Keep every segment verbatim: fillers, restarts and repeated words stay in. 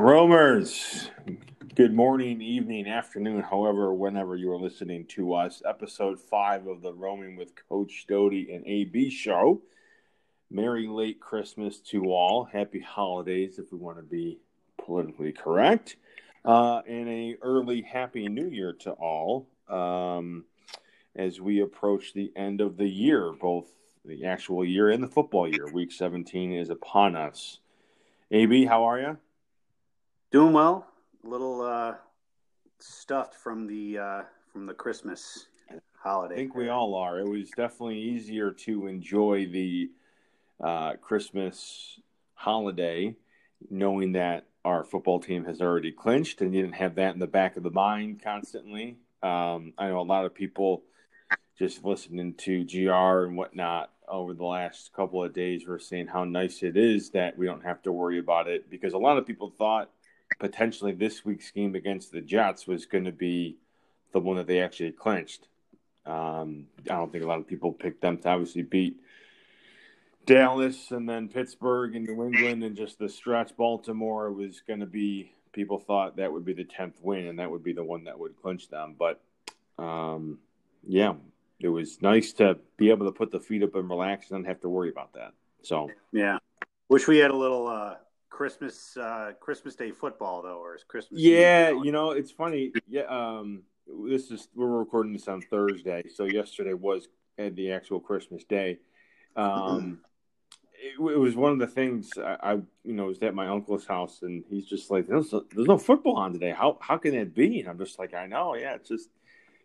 Roamers, good morning, evening, afternoon, however, whenever you are listening to us. Episode five of the Roaming with Coach Doty and A B show. Merry late Christmas to all. Happy holidays if we want to be politically correct. Uh, and a early Happy New Year to all um, as we approach the end of the year, both the actual year and the football year. Week seventeen is upon us. A B, how are you? Doing well. A little uh, stuffed from the uh, from the Christmas holiday. I think we all are. It was definitely easier to enjoy the uh, Christmas holiday, knowing that our football team has already clinched, and you didn't have that in the back of the mind constantly. Um, I know a lot of people just listening to G R and whatnot over the last couple of days were saying how nice it is that we don't have to worry about it, because a lot of people thought potentially this week's game against the Jets was going to be the one that they actually clinched. Um, I don't think a lot of people picked them to obviously beat Dallas and then Pittsburgh and New England and just the stretch. Baltimore was going to be, people thought that would be the tenth win and that would be the one that would clinch them. But um, yeah, it was nice to be able to put the feet up and relax and not have to worry about that. So yeah, wish we had a little uh, Christmas uh, Christmas Day football though, or is Christmas? Yeah, you know, it's funny. Yeah, um, this is we're recording this on Thursday, so yesterday was at the actual Christmas Day. Um, it, it was one of the things I, I, you know, was at my uncle's house, and he's just like, "There's no, there's no football on today. How how can that be?" And I'm just like, "I know, yeah, it's just."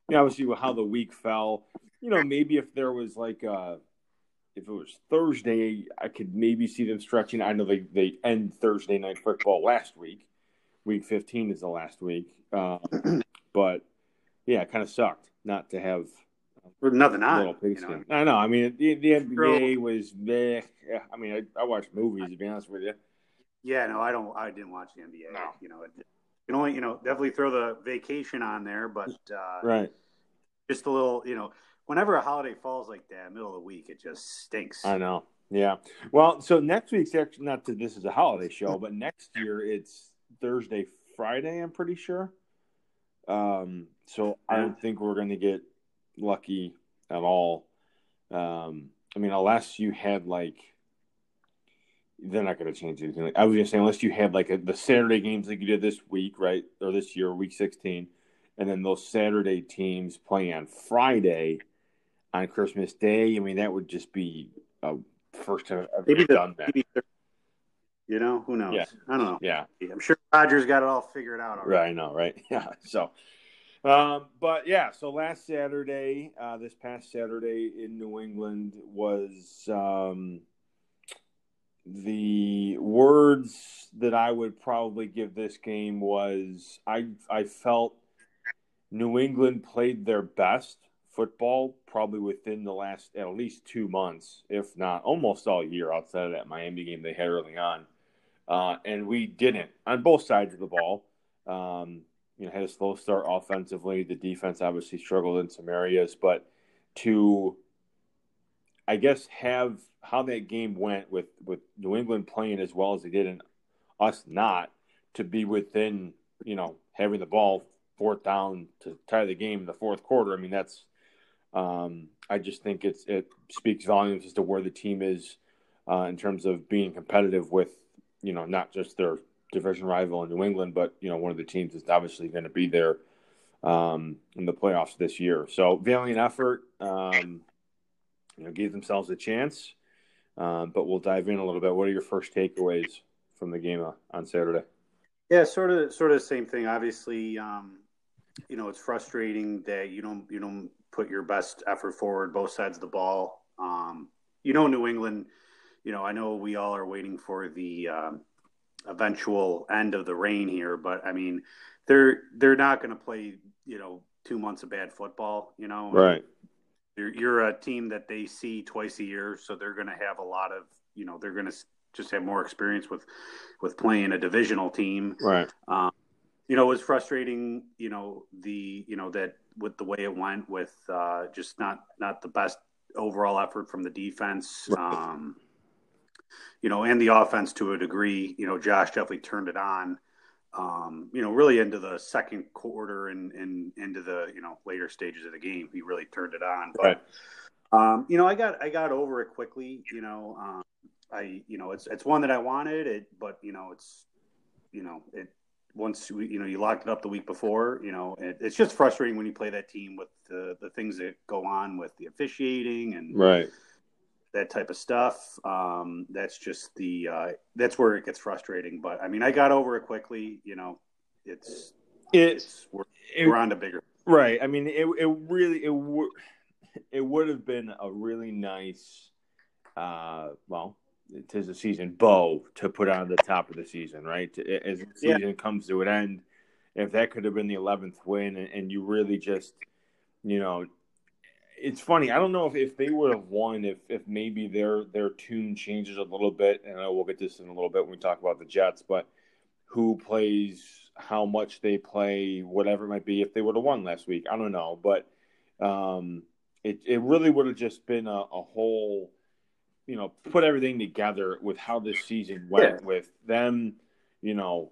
You know, obviously how the week fell, you know, maybe if there was like uh if it was Thursday, I could maybe see them stretching. I know they, they end Thursday night football last week. Week fifteen is the last week. Uh, but, yeah, it kind of sucked not to have uh, nothing on. You know? I know. I mean, the, the N B A was meh. I mean, I, I watched movies, to be honest with you. Yeah, no, I don't. I didn't watch the N B A. No. You know, it You can only, you know, definitely throw the vacation on there, but uh, right, just a little, you know, whenever a holiday falls like that, middle of the week, it just stinks. I know. Yeah. Well, so next week's actually not that this is a holiday show, but next year it's Thursday, Friday, I'm pretty sure. Um, so I don't think we're going to get lucky at all. Um, I mean, unless you had like. They're not going to change anything. Like, I was just saying, unless you had like a, the Saturday games like you did this week, right, or this year, week sixteen, and then those Saturday teams playing on Friday on Christmas Day. I mean, that would just be a first time I've ever done that. You know, who knows? Yeah. I don't know. Yeah, I'm sure Rodgers got it all figured out already. Right, I know, right? Yeah. So, um, but yeah, so last Saturday, uh, this past Saturday in New England was. Um, The words that I would probably give this game was I I felt New England played their best football probably within the last at least two months, if not almost all year outside of that Miami game they had early on. Uh, and we didn't on both sides of the ball. Um, you know, had a slow start offensively. The defense obviously struggled in some areas, but to, I guess, have – how that game went with, with New England playing as well as they did and us not to be within, you know, having the ball fourth down to tie the game in the fourth quarter. I mean, that's um, – I just think it's it speaks volumes as to where the team is uh, in terms of being competitive with, you know, not just their division rival in New England, but, you know, one of the teams that's obviously going to be there um, in the playoffs this year. So, valiant effort, um, you know, gave themselves a chance. Um, but we'll dive in a little bit. What are your first takeaways from the game on Saturday? Yeah, sort of, sort of the same thing. Obviously, um, you know, it's frustrating that you don't, you don't put your best effort forward, both sides of the ball. Um, you know, New England. You know, I know we all are waiting for the um, eventual end of the rain here, but I mean, they're they're not going to play, you know, two months of bad football. You know, right. You're a team that they see twice a year, so they're going to have a lot of, you know, they're going to just have more experience with, with playing a divisional team. Right. Um, you know, it was frustrating, you know, the, you know, that with the way it went with uh, just not, not the best overall effort from the defense, right. um, you know, and the offense to a degree, you know, Josh definitely turned it on. um, you know, really into the second quarter and, and into the, you know, later stages of the game, he really turned it on. But, right. um, you know, I got, I got over it quickly, you know, um, I, you know, it's, it's one that I wanted it, but, you know, it's, you know, it, once we, you know, you locked it up the week before, you know, it, it's just frustrating when you play that team with the, the things that go on with the officiating and right. that type of stuff. Um, that's just the, uh, that's where it gets frustrating. But I mean, I got over it quickly, you know, it's, it's, it's we're, it, we're on to bigger. Right. I mean, it, it really, it would, it would have been a really nice, uh, well, it is a season bow to put on the top of the season, right? As the season yeah. comes to an end, if that could have been the eleventh win and, and you really just, you know, it's funny. I don't know if, if they would have won, if, if maybe their, their tune changes a little bit. And I will get this in a little bit when we talk about the Jets, but who plays, how much they play, whatever it might be, if they would have won last week, I don't know. But um, it, it really would have just been a, a whole, you know, put everything together with how this season went yeah. with them, you know,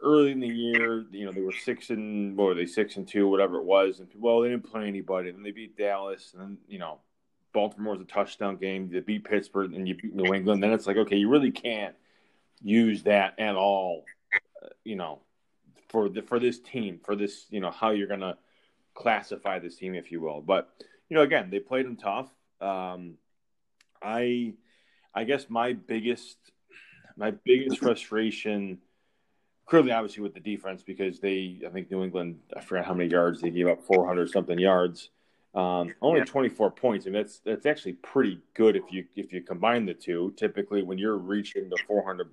early in the year, you know, they were six and what were they, six and two, whatever it was. And well, they didn't play anybody. And they beat Dallas. And then, you know, Baltimore was a touchdown game. They beat Pittsburgh and you beat New England. Then it's like, okay, you really can't use that at all, uh, you know, for the, for this team, for this, you know, how you're going to classify this team, if you will. But, you know, again, they played them tough. Um, I, I guess my biggest, my biggest frustration, clearly, obviously, with the defense because they, I think New England, I forgot how many yards they gave up, four hundred something yards, um, only yeah. twenty-four points, and that's that's actually pretty good if you if you combine the two. Typically, when you're reaching the four hundred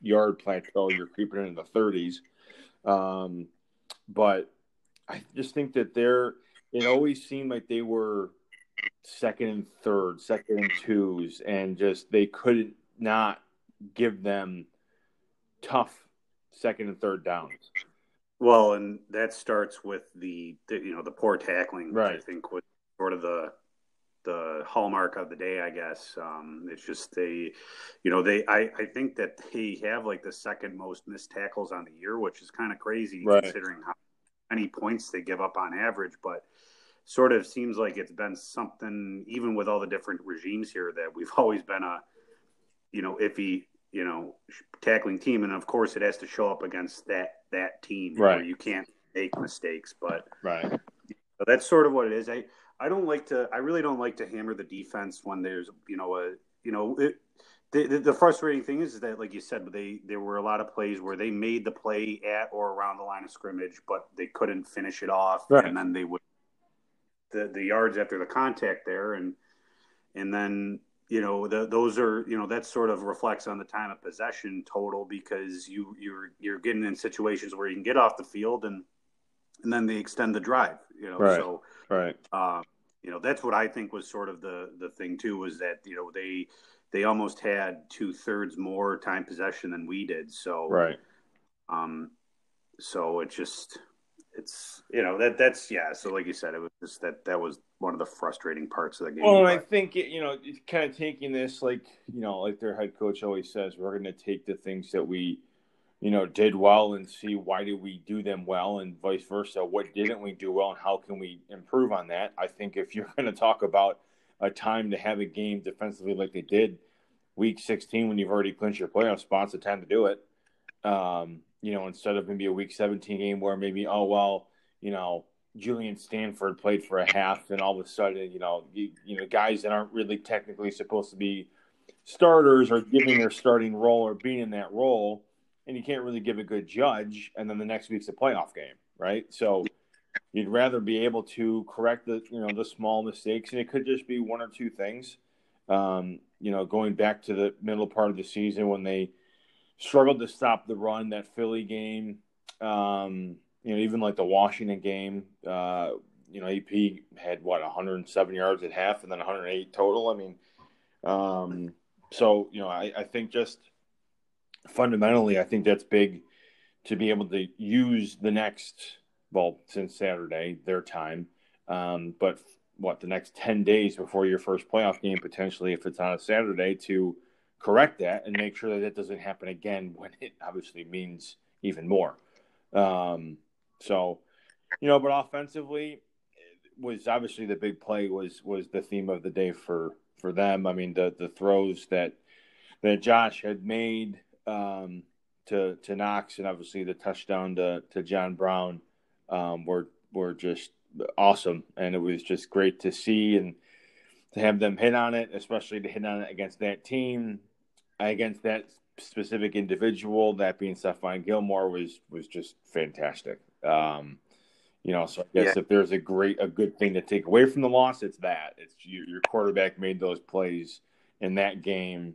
yard plateau, you're creeping into the thirties, um, but I just think that they're. It always seemed like they were. Second and third, second and twos, and just they couldn't not give them tough second and third downs. Well, and that starts with the, the you know the poor tackling, right. I think was sort of the the hallmark of the day, I guess. Um, it's just they, you know, they I, I think that they have like the second most missed tackles on the year, which is kind of crazy right. considering how many points they give up on average, but. Sort of seems like it's been something, even with all the different regimes here, that we've always been a, you know, iffy, you know, tackling team. And of course it has to show up against that, that team right. where you can't make mistakes, but right. so that's sort of what it is. I, I don't like to, I really don't like to hammer the defense when there's, you know, a, you know, it, the, the frustrating thing is that, like you said, they there were a lot of plays where they made the play at or around the line of scrimmage, but they couldn't finish it off. Right. And then they would, The, the yards after the contact there. And, and then, you know, the, those are, you know, that sort of reflects on the time of possession total because you, you're, you're getting in situations where you can get off the field and, and then they extend the drive, you know, right. so, right. Uh, you know, that's what I think was sort of the, the thing too, was that, you know, they, they almost had two thirds more time possession than we did. So, right. um, so it just, It's, you know, that that's, yeah. So like you said, it was just that, that was one of the frustrating parts of the game. Well, I think, it, you know, it's kind of taking this, like, you know, like their head coach always says, we're going to take the things that we, you know, did well and see why did we do them well and vice versa. What didn't we do well and how can we improve on that? I think if you're going to talk about a time to have a game defensively like they did week sixteen, when you've already clinched your playoff spots, the time to do it. Um, You know, instead of maybe a week seventeen game where maybe, oh, well, you know, Julian Stanford played for a half and all of a sudden, you know, you, you know, guys that aren't really technically supposed to be starters are giving their starting role or being in that role, and you can't really give a good judge. And then the next week's a playoff game, right? So you'd rather be able to correct the, you know, the small mistakes, and it could just be one or two things. Um, you know, going back to the middle part of the season when they – struggled to stop the run, that Philly game, um, you know, even like the Washington game, uh, you know, A P had, what, one hundred seven yards at half and then one hundred eight total. I mean, um, so, you know, I, I think just fundamentally, I think that's big to be able to use the next, well, since Saturday, their time, um, but what, the next ten days before your first playoff game, potentially, if it's on a Saturday, to correct that and make sure that that doesn't happen again when it obviously means, even more. Um, so, you know, but offensively it was obviously the big play was, was the theme of the day for, for them. I mean, the, the throws that, that Josh had made um, to, to Knox, and obviously the touchdown to, to John Brown um, were, were just awesome. And it was just great to see and to have them hit on it, especially to hit on it against that team, against that specific individual, that being Stephon Gilmore, was, was just fantastic. Um, you know, so I guess yeah. if there's a great, a good thing to take away from the loss, it's that it's you, your quarterback made those plays in that game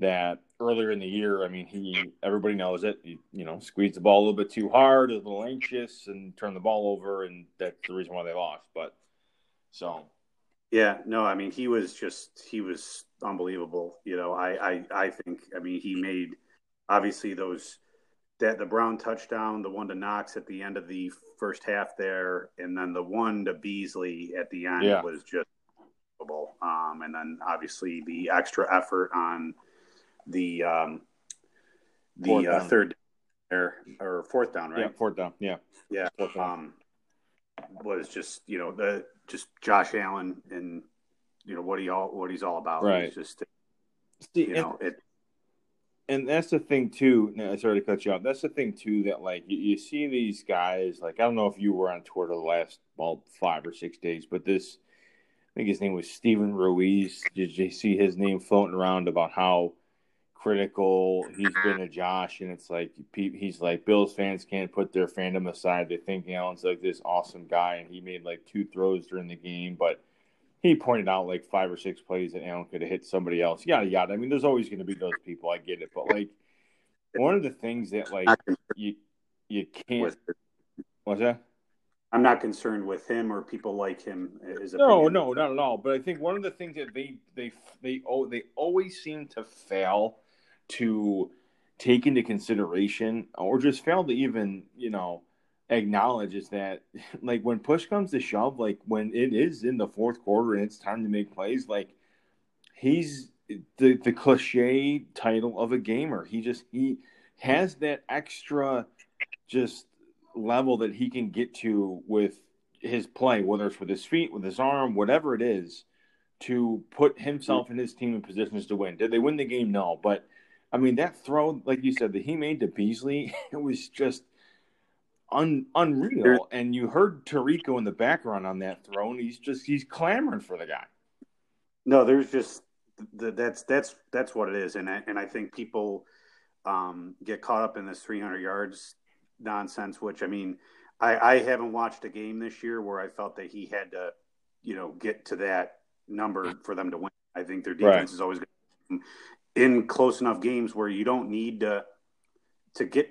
that earlier in the year, I mean, he, everybody knows it, you, you know, squeezed the ball a little bit too hard, a little anxious, and turned the ball over. And that's the reason why they lost. But so, yeah, no, I mean, he was just, he was unbelievable. You know, I, I, I think, I mean, he made obviously those, that the Brown touchdown, the one to Knox at the end of the first half there, and then the one to Beasley at the end yeah. was just unbelievable. Um, and then obviously the extra effort on the, um, the uh, third or, or fourth down, right? Yeah, fourth down. Yeah. Yeah. Fourth down. Um, was just, you know, the, just Josh Allen and, you know, what he all, what he's all about. Right. It's just, you See, know, and, it. And that's the thing too. No, sorry to cut you off. That's the thing too, that like, you, you see these guys, like, I don't know if you were on Twitter the last well, five or six days, but this, I think his name was Steven Ruiz. Did you see his name floating around about how critical he's been to Josh? And it's like, he's like, Bills fans can't put their fandom aside. They think Allen's like this awesome guy, and he made like two throws during the game, but he pointed out like five or six plays that Allen could have hit somebody else. Yada yada. I mean, there's always going to be those people. I get it, but like one of the things that like you you can't. What's that? I'm not concerned with him or people like him. Is no, no, not at all. But I think one of the things that they they they oh, they always seem to fail to take into consideration, or just fail to even, you know, acknowledge, is that like when push comes to shove, like when it is in the fourth quarter and it's time to make plays, like he's the, the cliche title of a gamer. He just, he has that extra just level that he can get to with his play, whether it's with his feet, with his arm, whatever it is, to put himself and his team in positions to win. Did they win the game? No, but I mean, that throw, like you said, that he made to Beasley, it was just un, unreal. And you heard Tariq in the background on that throw, and he's just, he's clamoring for the guy. No, there's just, that's that's that's what it is. And I, and I think people um, get caught up in this three hundred yards nonsense, which, I mean, I, I haven't watched a game this year where I felt that he had to, you know, get to that number for them to win. I think their defense right. is always going to in close enough games where you don't need to to get,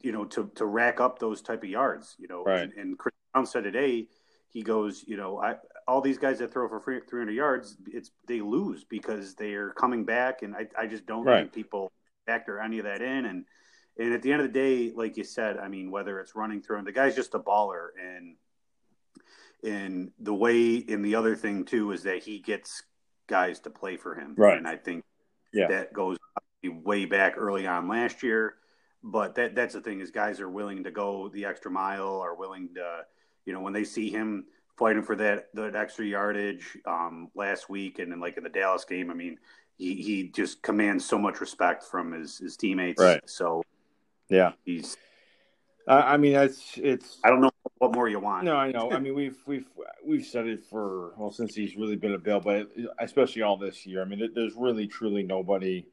you know, to, to rack up those type of yards, you know. Right. And, and Chris Brown said today, he goes, you know, I, all these guys that throw for three hundred yards, it's they lose because they are coming back, and I, I just don't right. think people factor any of that in. And and at the end of the day, like you said, I mean, whether it's running through him, the guy's just a baller. And and the way, and the other thing too is that he gets guys to play for him, right? And I think. Yeah. That goes way back early on last year. But that that's the thing, is guys are willing to go the extra mile, are willing to, you know, when they see him fighting for that, that extra yardage um, last week, and then like in the Dallas game, I mean, he, he just commands so much respect from his, his teammates. Right. So, yeah, he's uh, I mean, that's it's I don't know what more you want. No, I know. I mean, we've we've we've said it for well since he's really been a Bill, but especially all this year. I mean, there's really truly nobody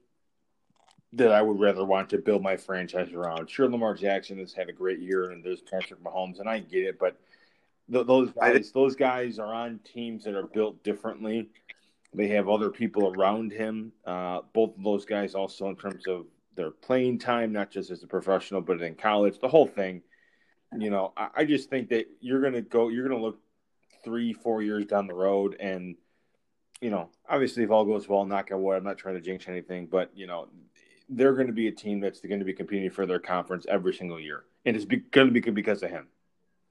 that I would rather want to build my franchise around. Sure, Lamar Jackson has had a great year, and there's Patrick Mahomes, and I get it, but th- those guys, those guys are on teams that are built differently. They have other people around him. Uh, both of those guys also in terms of their playing time, not just as a professional, but in college, the whole thing. You know, I, I just think that you're going to go, you're going to look three, four years down the road. And, you know, obviously if all goes well, knock on wood, I'm not trying to jinx anything, but, you know, they're going to be a team that's going to be competing for their conference every single year. And it's going to be good because of him.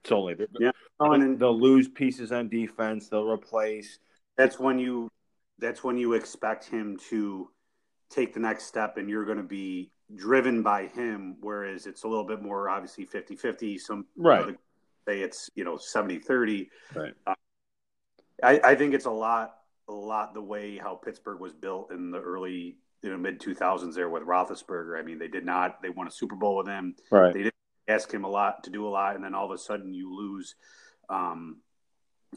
Solely. Yeah. And they'll lose pieces on defense. They'll replace. That's when you, that's when you expect him to take the next step, and you're going to be driven by him, whereas it's a little bit more obviously fifty-fifty. Some right. you know, say it's, you know, seventy-thirty. Right. Uh, I, I think it's a lot, a lot the way how Pittsburgh was built in the early, you know, mid two thousands there with Roethlisberger. I mean, they did not, they won a Super Bowl with him. Right. They didn't ask him a lot to do a lot. And then all of a sudden you lose, um,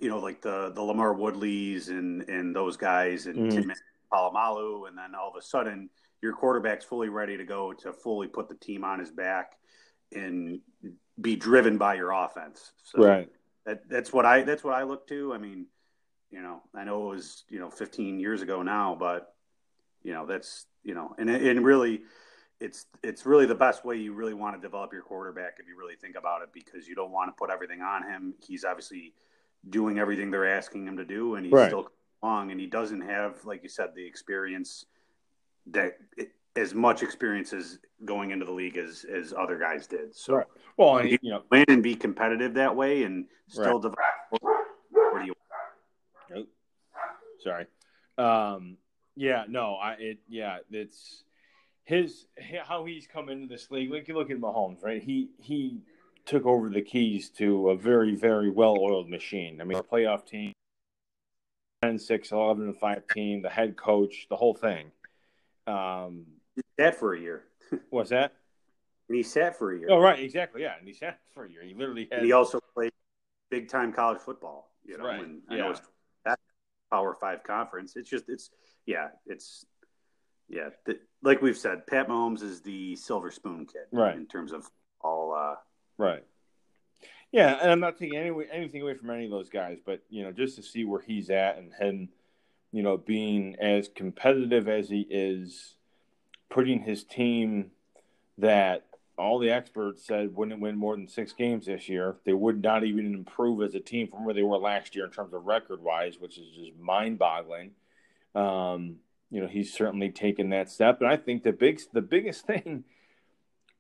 you know, like the, the Lamar Woodleys and, and those guys and mm. Tim Polamalu. And then all of a sudden your quarterback's fully ready to go to fully put the team on his back and be driven by your offense. So right. that, that's what I, that's what I look to. I mean, you know, I know it was, you know, fifteen years ago now, but you know, that's, you know, and, and really it's, it's really the best way you really want to develop your quarterback if you really think about it, because you don't want to put everything on him. He's obviously doing everything they're asking him to do, and he's right. still long, and he doesn't have, like you said, the experience that it, as much experience as going into the league as, as other guys did. So, right. well, and, you, you know, win and be competitive that way, and still right. develop. Where do you? Oh, sorry. Um, yeah, no, I it yeah, it's his how he's come into this league. Like you look at Mahomes, right? He he. took over the keys to a very, very well-oiled machine. I mean, a playoff team, ten six, eleven five team, the head coach, the whole thing. Um, he sat for a year. What's that? And he sat for a year. Oh, right, exactly, yeah. And he sat for a year. He literally had – he also played big-time college football. You know, right, when, yeah. I know it's that Power Five conference. It's just – it's – yeah, it's – yeah. The, like we've said, Pat Mahomes is the silver spoon kid. Right. In terms of all uh, – Right. Yeah, and I'm not taking any, anything away from any of those guys, but, you know, just to see where he's at and him, you know, being as competitive as he is, putting his team that all the experts said wouldn't win more than six games this year. They would not even improve as a team from where they were last year in terms of record-wise, which is just mind-boggling. Um, you know, he's certainly taken that step. And I think the big, the biggest thing –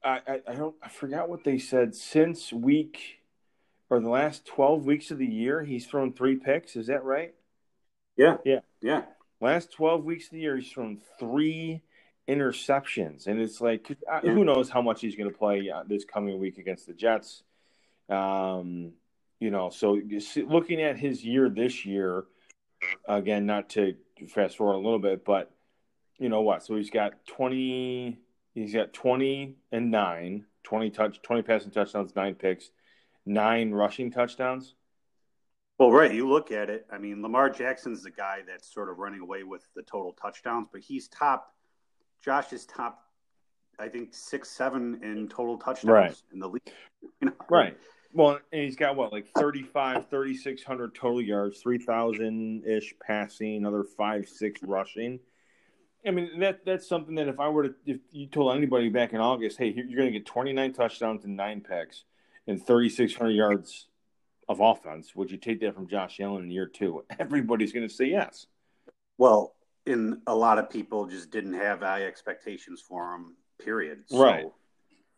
I, I don't I forgot what they said. Since week or the last twelve weeks of the year, he's thrown three picks. Is that right? Yeah, yeah, yeah. Last twelve weeks of the year, he's thrown three interceptions, and it's like yeah. who knows how much he's going to play this coming week against the Jets. Um, you know, so looking at his year this year, again, not to fast forward a little bit, but you know what? So he's got twenty. He's got twenty and nine, twenty, touch, twenty passing touchdowns, nine picks, nine rushing touchdowns. Well, right. You look at it. I mean, Lamar Jackson's the guy that's sort of running away with the total touchdowns, but he's top – Josh is top, I think, six, seven in total touchdowns right. in the league. You know? Right. Well, and he's got, what, like thirty-five, thirty-six hundred total yards, three thousand-ish passing, another five, six rushing. I mean, that that's something that if I were to – if you told anybody back in August, hey, you're going to get twenty-nine touchdowns and nine picks and thirty-six hundred yards of offense, would you take that from Josh Allen in year two? Everybody's going to say yes. Well, and a lot of people just didn't have high expectations for him, period. So right.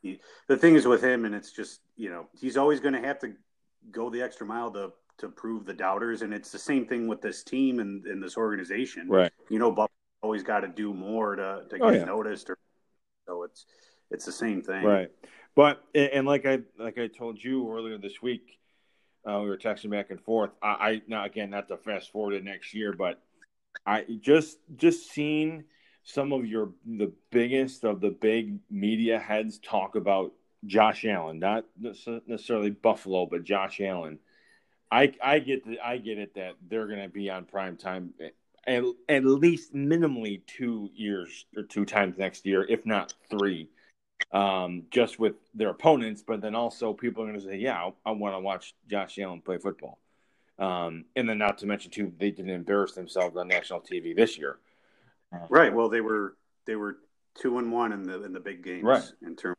He, the thing is with him, and it's just, you know, he's always going to have to go the extra mile to to prove the doubters, and it's the same thing with this team and, and this organization. Right. You know, but always got to do more to, to get oh, yeah. noticed, or so it's it's the same thing, right? But and like I like I told you earlier this week, uh, we were texting back and forth. I, I now again not to fast forward to next year, but I just just seen some of your the biggest of the big media heads talk about Josh Allen, not necessarily Buffalo, but Josh Allen. I I get the, I get it that they're going to be on prime time. At, at least minimally two years or two times next year, if not three, um, just with their opponents. But then also people are going to say, yeah, I, I want to watch Josh Allen play football. Um, and then not to mention, too, they didn't embarrass themselves on national T V this year. Right. Well, they were they were two and one in the in the big games. Right. In terms,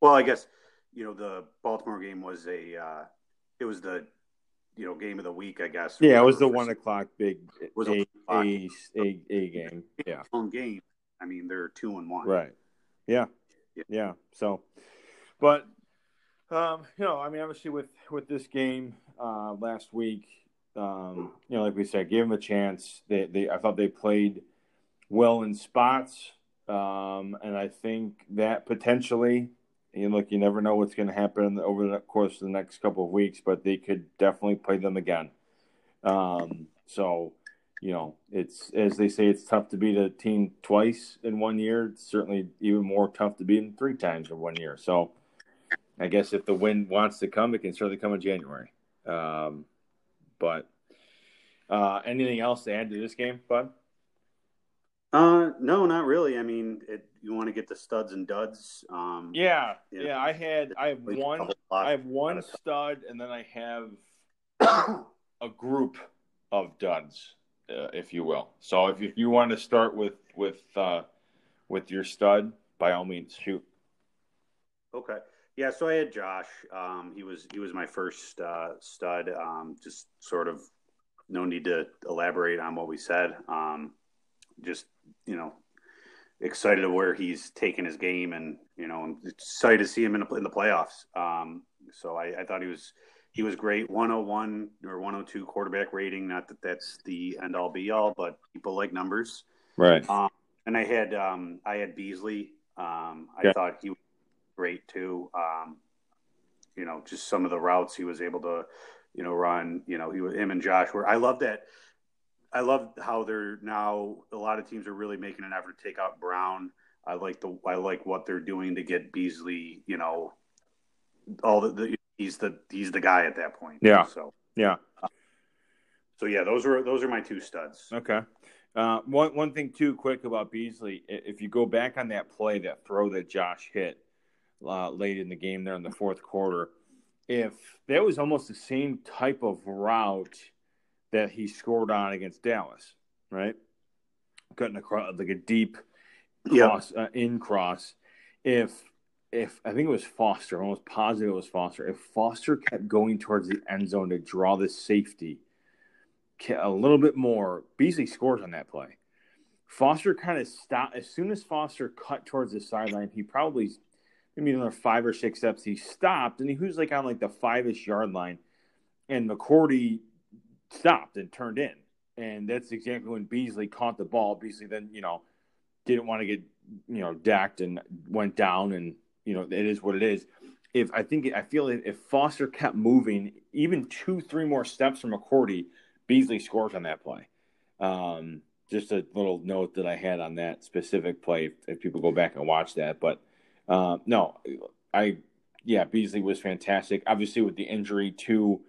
well, I guess, you know, the Baltimore game was a uh, – it was the – you know, game of the week, I guess. Yeah, it was the one o'clock big was a a, a, a, a game. Yeah, home game. I mean, they're two and one. Right. Yeah. Yeah. yeah. So, but um, you know, I mean, obviously with with this game uh, last week, um, you know, like we said, give them a chance. They they I thought they played well in spots. Um, and I think that potentially, you look, you never know what's going to happen over the course of the next couple of weeks, but they could definitely play them again. Um, so, you know, it's, as they say, it's tough to beat a team twice in one year. It's certainly even more tough to beat them three times in one year. So I guess if the win wants to come, it can certainly come in January. Um, but uh, anything else to add to this game, Bud? Uh, no, not really. I mean, it, you want to get the studs and duds. Um, yeah, you know, yeah. I had, I have one, I have one stud, and then I have a group of duds, uh, if you will. So if, if you want to start with with uh, with your stud, by all means, shoot. Okay. Yeah. So I had Josh. Um, he was he was my first uh, stud. Um, just sort of no need to elaborate on what we said. Um, just you know, excited of where he's taken his game, and you know, I'm excited to see him in the in the playoffs. Um, so I, I thought he was he was great. one oh one or one oh two quarterback rating. Not that that's the end all be all, but people like numbers, right? Um, and I had um, I had Beasley. Um, I yeah. thought he was great too. Um, you know, just some of the routes he was able to, you know, run. You know, he was him and Josh were. I love that. I love how they're now. A lot of teams are really making an effort to take out Brown. I like the. I like what they're doing to get Beasley. You know, all the, the he's the he's the guy at that point. Yeah. So yeah. Uh, so yeah, those were those are my two studs. Okay. Uh, one one thing too quick about Beasley. If you go back on that play, that throw that Josh hit uh, late in the game there in the fourth quarter, if that was almost the same type of route that he scored on against Dallas, right? Cutting across like a deep cross, yep. uh, in cross. If, if I think it was Foster, almost positive it was Foster. If Foster kept going towards the end zone to draw the safety a little bit more, Beasley scores on that play. Foster kind of stopped. As soon as Foster cut towards the sideline, he probably, maybe another five or six steps, he stopped, and he was like on like the five-ish yard line, and McCourty stopped and turned in, and that's exactly when Beasley caught the ball. Beasley then, you know, didn't want to get, you know, decked and went down, and, you know, it is what it is. If I think, I feel if Foster kept moving even two, three more steps from McCourty, Beasley scores on that play. Um, just a little note that I had on that specific play, if, if people go back and watch that. But uh, no, I, yeah, Beasley was fantastic. Obviously with the injury to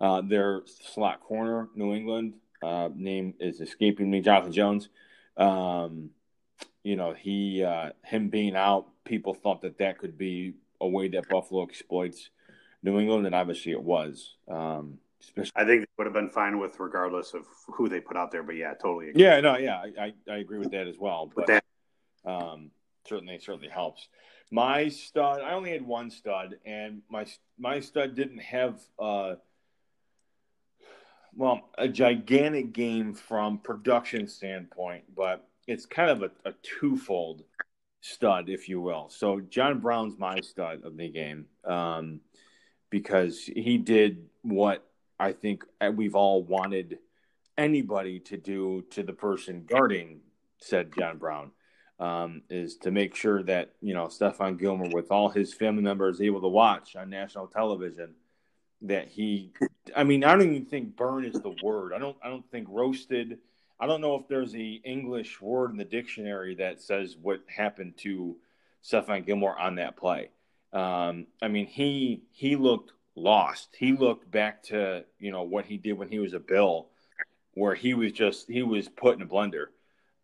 Uh, their slot corner, New England, uh, name is escaping me, Jonathan Jones. Um, you know, he, uh, him being out, people thought that that could be a way that Buffalo exploits New England, and obviously it was. Um, especially- I think they would have been fine with regardless of who they put out there, but yeah, totally agree. Yeah, no, yeah, I, I, I agree with that as well. But that- um, certainly, certainly helps. My stud, I only had one stud, and my my stud didn't have uh, – well, a gigantic game from production standpoint, but it's kind of a, a twofold stud, if you will. So John Brown's my stud of the game um, because he did what I think we've all wanted anybody to do to the person guarding said John Brown, um, is to make sure that, you know, Stephon Gilmore, with all his family members able to watch on national television, that he, I mean, I don't even think burn is the word. I don't, I don't think roasted. I don't know if there's a English word in the dictionary that says what happened to Stephon Gilmore on that play. Um, I mean, he, he looked lost. He looked back to, you know, what he did when he was a Bill, where he was just, he was put in a blender.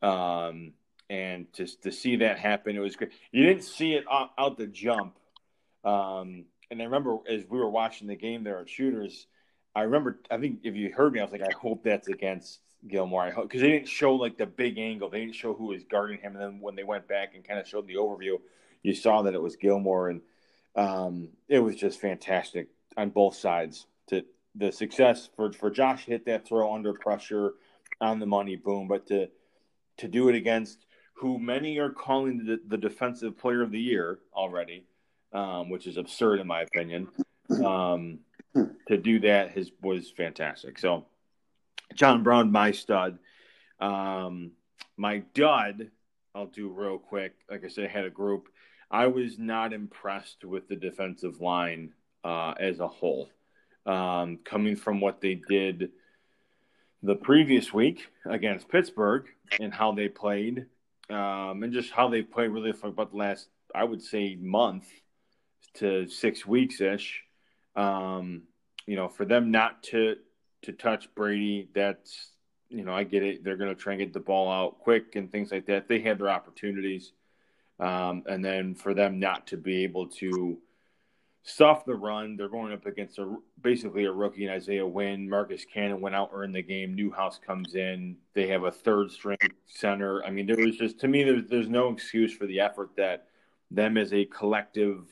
Um, and just to see that happen, it was great. You didn't see it out, out the jump. Um, And I remember as we were watching the game there at Shooters, I remember, I think if you heard me, I was like, I hope that's against Gilmore. I hope, because they didn't show like the big angle. They didn't show who was guarding him. And then when they went back and kind of showed the overview, you saw that it was Gilmore. And um, it was just fantastic on both sides. To the success for, for Josh to hit that throw under pressure on the money, boom. But to to do it against who many are calling the, the defensive player of the year already, Um, which is absurd in my opinion. Um, to do that has, was fantastic. So, John Brown, my stud. Um, my dud I'll do real quick. Like I said, I had a group. I was not impressed with the defensive line uh, as a whole. Um, coming from what they did the previous week against Pittsburgh and how they played, um, and just how they played really for about the last, I would say, month to six weeks-ish, um, you know, for them not to to touch Brady, that's, you know, I get it. They're going to try and get the ball out quick and things like that. They had their opportunities. Um, and then for them not to be able to stuff the run, they're going up against a, basically a rookie in Isaiah Wynn. Marcus Cannon went out earned the game. Newhouse comes in. They have a third-string center. I mean, there was just, to me, there's, there's no excuse for the effort that them as a collective,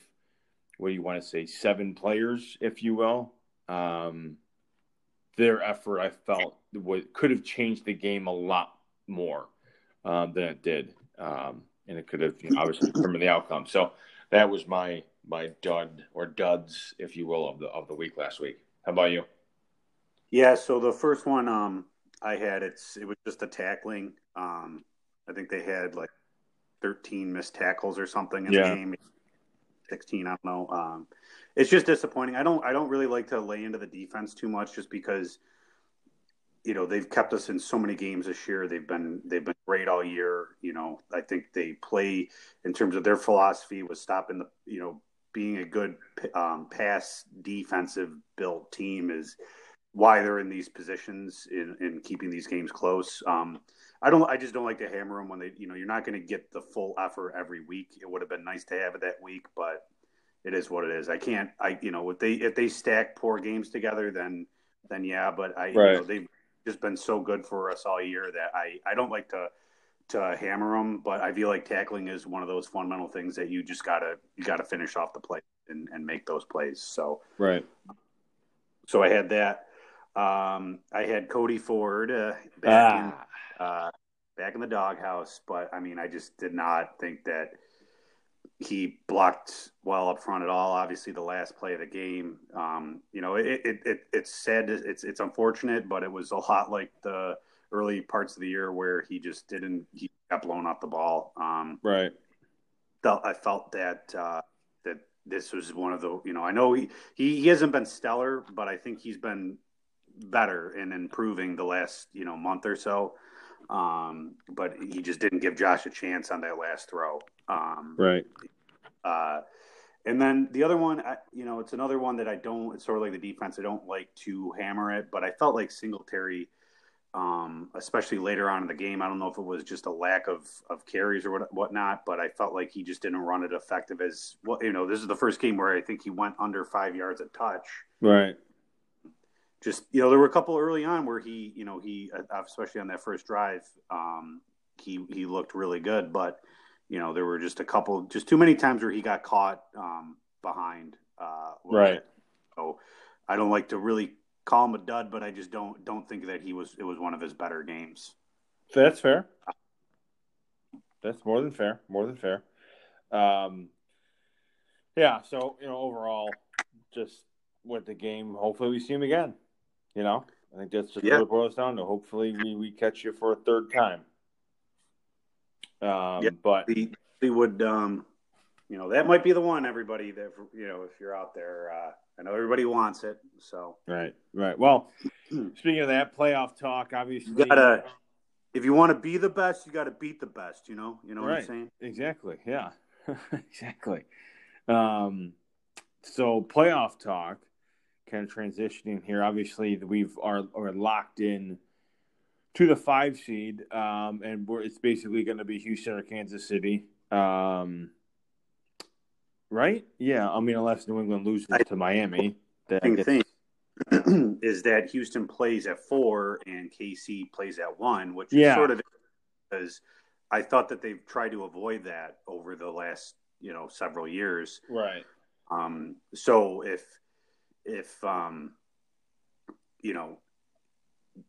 what do you want to say, seven players, if you will, um, their effort, I felt, was, could have changed the game a lot more uh, than it did. Um, and it could have, you know, obviously determined the outcome. So that was my my dud or duds, if you will, of the of the week last week. How about you? Yeah, so the first one um, I had, it's it was just the tackling. Um, I think they had like thirteen missed tackles or something in yeah. the game. sixteen, I don't know. Um, it's just disappointing. I don't I don't really like to lay into the defense too much just because, you know, they've kept us in so many games this year. They've been they've been great all year. You know, I think they play in terms of their philosophy was stopping the, you know, being a good um, pass defensive built team is why they're in these positions in, in keeping these games close. Um, I don't I just don't like to hammer them when they, you know, you're not going to get the full effort every week. It would have been nice to have it that week, but it is what it is. I can't I you know if they if they stack poor games together then then yeah, but I right. you know, they've just been so good for us all year that I, I don't like to to hammer them, but I feel like tackling is one of those fundamental things that you just gotta you gotta finish off the play and, and make those plays. So right. So I had that. Um, I had Cody Ford uh, back ah. in uh, back in the doghouse, but I mean I just did not think that he blocked well up front at all. Obviously, the last play of the game, um, you know, it, it, it it's sad. It's it's unfortunate, but it was a lot like the early parts of the year where he just didn't. He got blown off the ball. Um, right. Felt, I felt that uh, that this was one of the. You know, I know he, he he hasn't been stellar, but I think he's been better and improving the last you know month or so. Um, but he just didn't give Josh a chance on that last throw. Um, right. Uh, and then the other one, I, you know, it's another one that I don't, it's sort of like the defense. I don't like to hammer it, but I felt like Singletary, um, especially later on in the game, I don't know if it was just a lack of, of carries or what, whatnot, but I felt like he just didn't run it effective as well. You know, this is the first game where I think he went under five yards a touch. Right. Just, you know, there were a couple early on where he, you know, he, especially on that first drive, um, he, he looked really good, but, you know, there were just a couple, just too many times where he got caught um, behind. Uh, right. So I don't like to really call him a dud, but I just don't don't think that he was it was one of his better games. That's fair. That's more than fair. More than fair. Um, yeah. So you know, overall, just with the game, hopefully we see him again. You know, I think that's just yeah. what it boils down to. Hopefully we, we catch you for a third time. Um, yep. But he, he would, um, you know, that might be the one, everybody, that, you know, if you're out there, uh, I know everybody wants it. So, right. Right. Well, speaking of that playoff talk, obviously, you gotta, if you want to be the best, you got to beat the best, you know, you know right. what I'm saying? Exactly. Yeah, exactly. Um, so playoff talk kind of transitioning here, obviously we've are, are locked in to the five seed, um, and we're, it's basically going to be Houston or Kansas City, um, right? Yeah, I mean, unless New England loses I, to Miami. The thing, thing is that Houston plays at four and K C plays at one, which yeah. is sort of because I thought that they've tried to avoid that over the last, you know, several years. Right. Um, so if, if um, you know,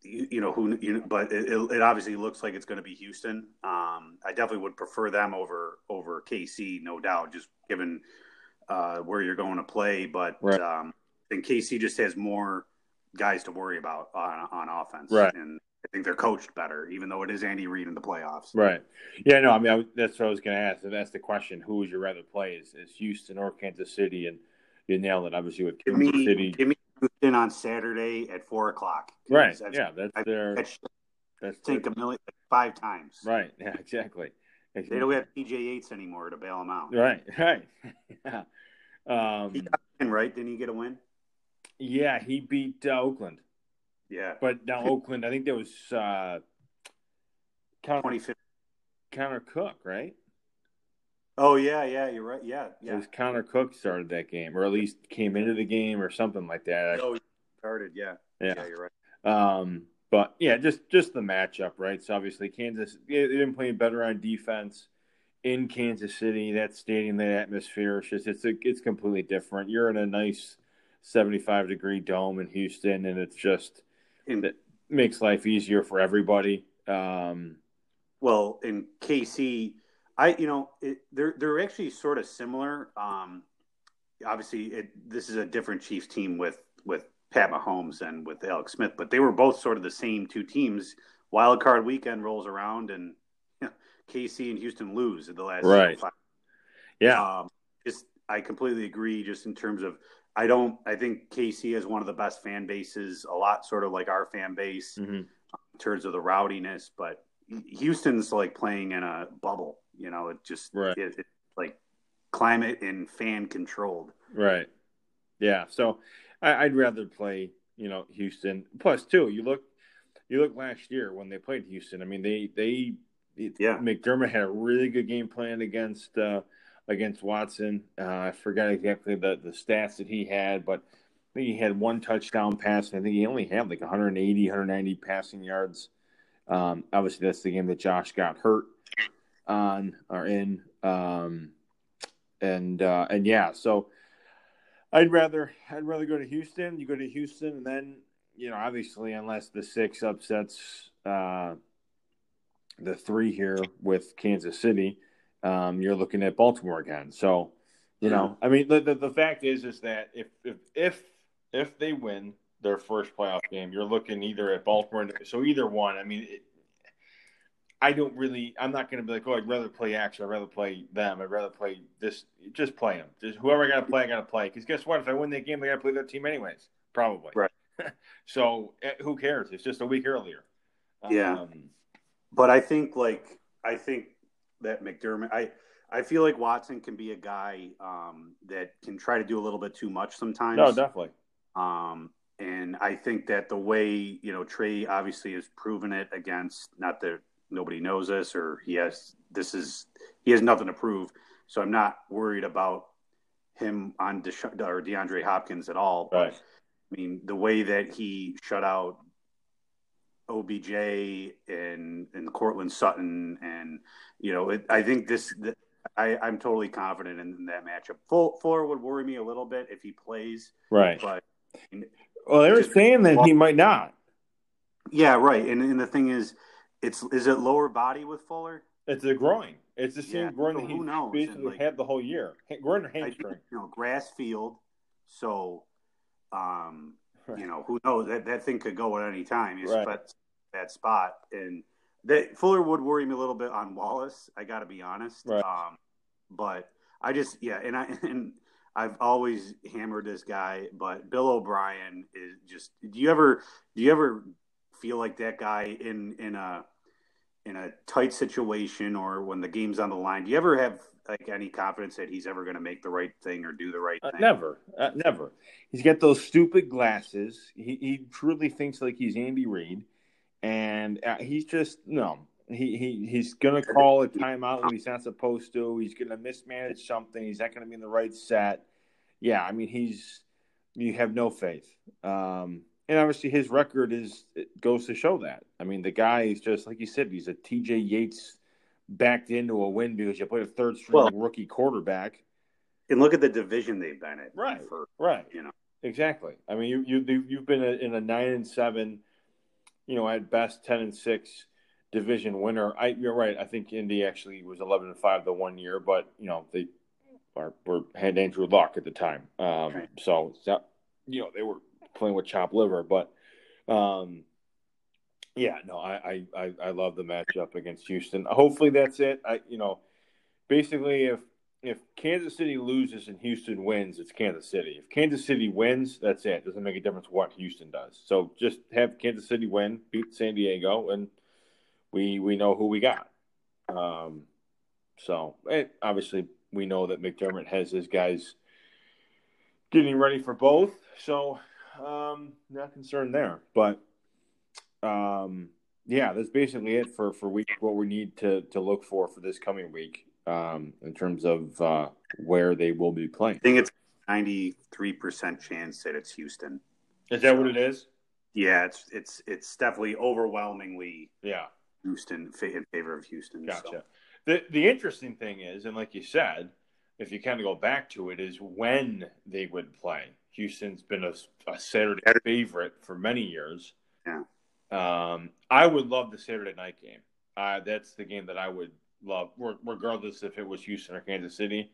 You, you know who, you know, but it, it obviously looks like it's going to be Houston. Um, I definitely would prefer them over over K C, no doubt, just given uh, where you're going to play. But right. um, and K C just has more guys to worry about on, on offense, right? And I think they're coached better, even though it is Andy Reid in the playoffs. Right. Yeah, no, I mean, I, that's what I was going to ask. And that's the question. Who would you rather play? Is, is Houston or Kansas City? And you nailed it, obviously, with Kansas give me, City. Give me Houston on Saturday at four o'clock. Right. That's, yeah, that's I, their that's, – that's think their, a million like five times. Right. Yeah, exactly. exactly. They don't have P J Yates anymore to bail them out. Right, right. yeah. Um, he got a win, right? Didn't he get a win? Yeah, he beat uh, Oakland. Yeah, but now Oakland, I think there was uh, Connor, Connor Cook, right? Oh yeah, yeah, you're right. Yeah, yeah. It was Connor Cook started that game, or at least came into the game, or something like that. Oh, he started, yeah. yeah, yeah, you're right. Um, but yeah, just just the matchup, right? So obviously Kansas, they've been playing better on defense in Kansas City. That stadium, that atmosphere, it's just it's a, it's completely different. You're in a nice seventy-five degree dome in Houston, and it's just. And it makes life easier for everybody. Um, well, in K C, I you know it, they're they're actually sort of similar. Um, obviously, it, this is a different Chiefs team with with Pat Mahomes and with Alex Smith, but they were both sort of the same two teams. Wild Card Weekend rolls around, and you know, K C and Houston lose at the last right. Five. Yeah, um, just I completely agree. Just in terms of. I don't. I think K C is one of the best fan bases, a lot sort of like our fan base mm-hmm. in terms of the rowdiness. But Houston's like playing in a bubble, you know. It just right. it, it's like climate and fan controlled. Right. Yeah. So I, I'd rather play, you know, Houston. Plus, too, you look, you look last year when they played Houston. I mean, they they it, yeah. McDermott had a really good game plan against. Uh, Against Watson, uh, I forgot exactly the, the stats that he had, but I think he had one touchdown pass, and I think he only had like one eighty, one ninety passing yards. Um, obviously, that's the game that Josh got hurt on or in, um, and uh, and yeah. So I'd rather I'd rather go to Houston. You go to Houston, and then you know, obviously, unless the six upsets uh, the three here with Kansas City. Um, you're looking at Baltimore again. So, you yeah. know, I mean, the, the the fact is, is that if, if if if they win their first playoff game, you're looking either at Baltimore. So either one, I mean, it, I don't really, I'm not going to be like, oh, I'd rather play action. I'd rather play them. I'd rather play this. Just play them. Just whoever I got to play, I got to play. Because guess what? If I win that game, I got to play their team anyways, probably. Right. So who cares? It's just a week earlier. Yeah. Um, but I think like, I think, that McDermott, I, I feel like Watson can be a guy um, that can try to do a little bit too much sometimes. No, definitely. Um, and I think that the way, you know, Trey obviously has proven it against, not that nobody knows this or he has, this is, he has nothing to prove. So I'm not worried about him on Desha- or DeAndre Hopkins at all. Right. But I mean, the way that he shut out O B J and and Cortland Sutton and you know it, I think this the, I I'm totally confident in, in that matchup. Full, Fuller would worry me a little bit if he plays, right? But well, they were saying that he might not. Yeah, right. And and the thing is, it's is it lower body with Fuller? It's a groin. It's the same yeah, groin so that he knows? basically like, had the whole year. Groin or hamstring? You know, grass field. So, um, right. you know, who knows that that thing could go at any time. Right. But that spot and that Fuller would worry me a little bit on Wallace. I got to be honest. Right. Um, but I just, yeah. And I, and I've always hammered this guy, but Bill O'Brien is just, do you ever, do you ever feel like that guy in, in a, in a tight situation or when the game's on the line, do you ever have like any confidence that he's ever going to make the right thing or do the right thing? Uh, never, uh, never. He's got those stupid glasses. He, he truly thinks like he's Andy Reid. And he's just no. He he he's gonna call a timeout when he's not supposed to. He's gonna mismanage something. He's not gonna be in the right set. Yeah, I mean he's you have no faith. Um, and obviously his record is it goes to show that. I mean the guy is just like you said. He's a T J Yates backed into a win because you played a third string well, rookie quarterback. And look at the division they've been in. Right. For, right. You know exactly. I mean you you you've been in a nine and seven. You know, at best, ten and six division winner. I, you're right. I think Indy actually was eleven and five the one year, but you know they are, were had Andrew Luck at the time. Um, right. So, so you know they were playing with chopped liver, but um, Yeah, no, I, I, I love the matchup against Houston. Hopefully that's it. I, you know, basically if if Kansas City loses and Houston wins, it's Kansas City. If Kansas City wins, that's it. It doesn't make a difference what Houston does. So just have Kansas City win, beat San Diego, and we we know who we got. Um, so it, obviously we know that McDermott has his guys getting ready for both. So um, not concerned there, but. Um. Yeah, that's basically it for, for week. What we need to, to look for for this coming week, um, in terms of uh, where they will be playing. I think it's ninety-three percent chance that it's Houston. Is that so, what it is? Yeah, it's it's it's definitely overwhelmingly yeah Houston in favor of Houston. Gotcha. So. The the interesting thing is, and like you said, if you kind of go back to it, is when they would play. Houston's been a, a Saturday favorite for many years. Yeah. Um, I would love the Saturday night game. Uh, that's the game that I would love, regardless if it was Houston or Kansas City.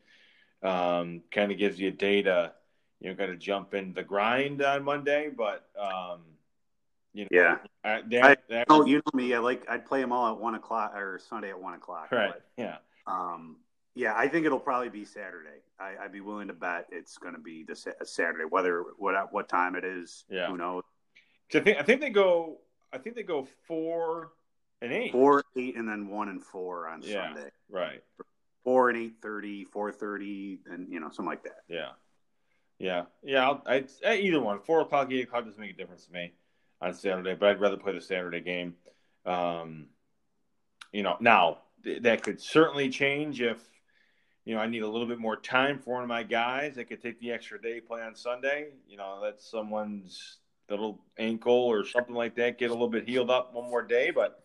Um, kind of gives you a day to, you know, got to jump in the grind on Monday. But um, you know, yeah, I, that, I, that oh, was, you know me, I like I'd play them all at one o'clock or Sunday at one o'clock. Right? But, yeah. Um, yeah, I think it'll probably be Saturday. I, I'd be willing to bet it's going to be the Saturday, whether what what time it is. Yeah. Who knows? I think I think they go. I think they go four and eight. Four, eight, and then one and four on yeah, Sunday. Right. Four and eight thirty, four thirty, and you know, something like that. Yeah. Yeah. Yeah. I'll, I, either one. Four o'clock, eight o'clock doesn't make a difference to me on Saturday, but I'd rather play the Saturday game. Um, you know, now th- that could certainly change if, you know, I need a little bit more time for one of my guys. I could take the extra day, play on Sunday. You know, that's someone's little ankle or something like that, get a little bit healed up one more day. But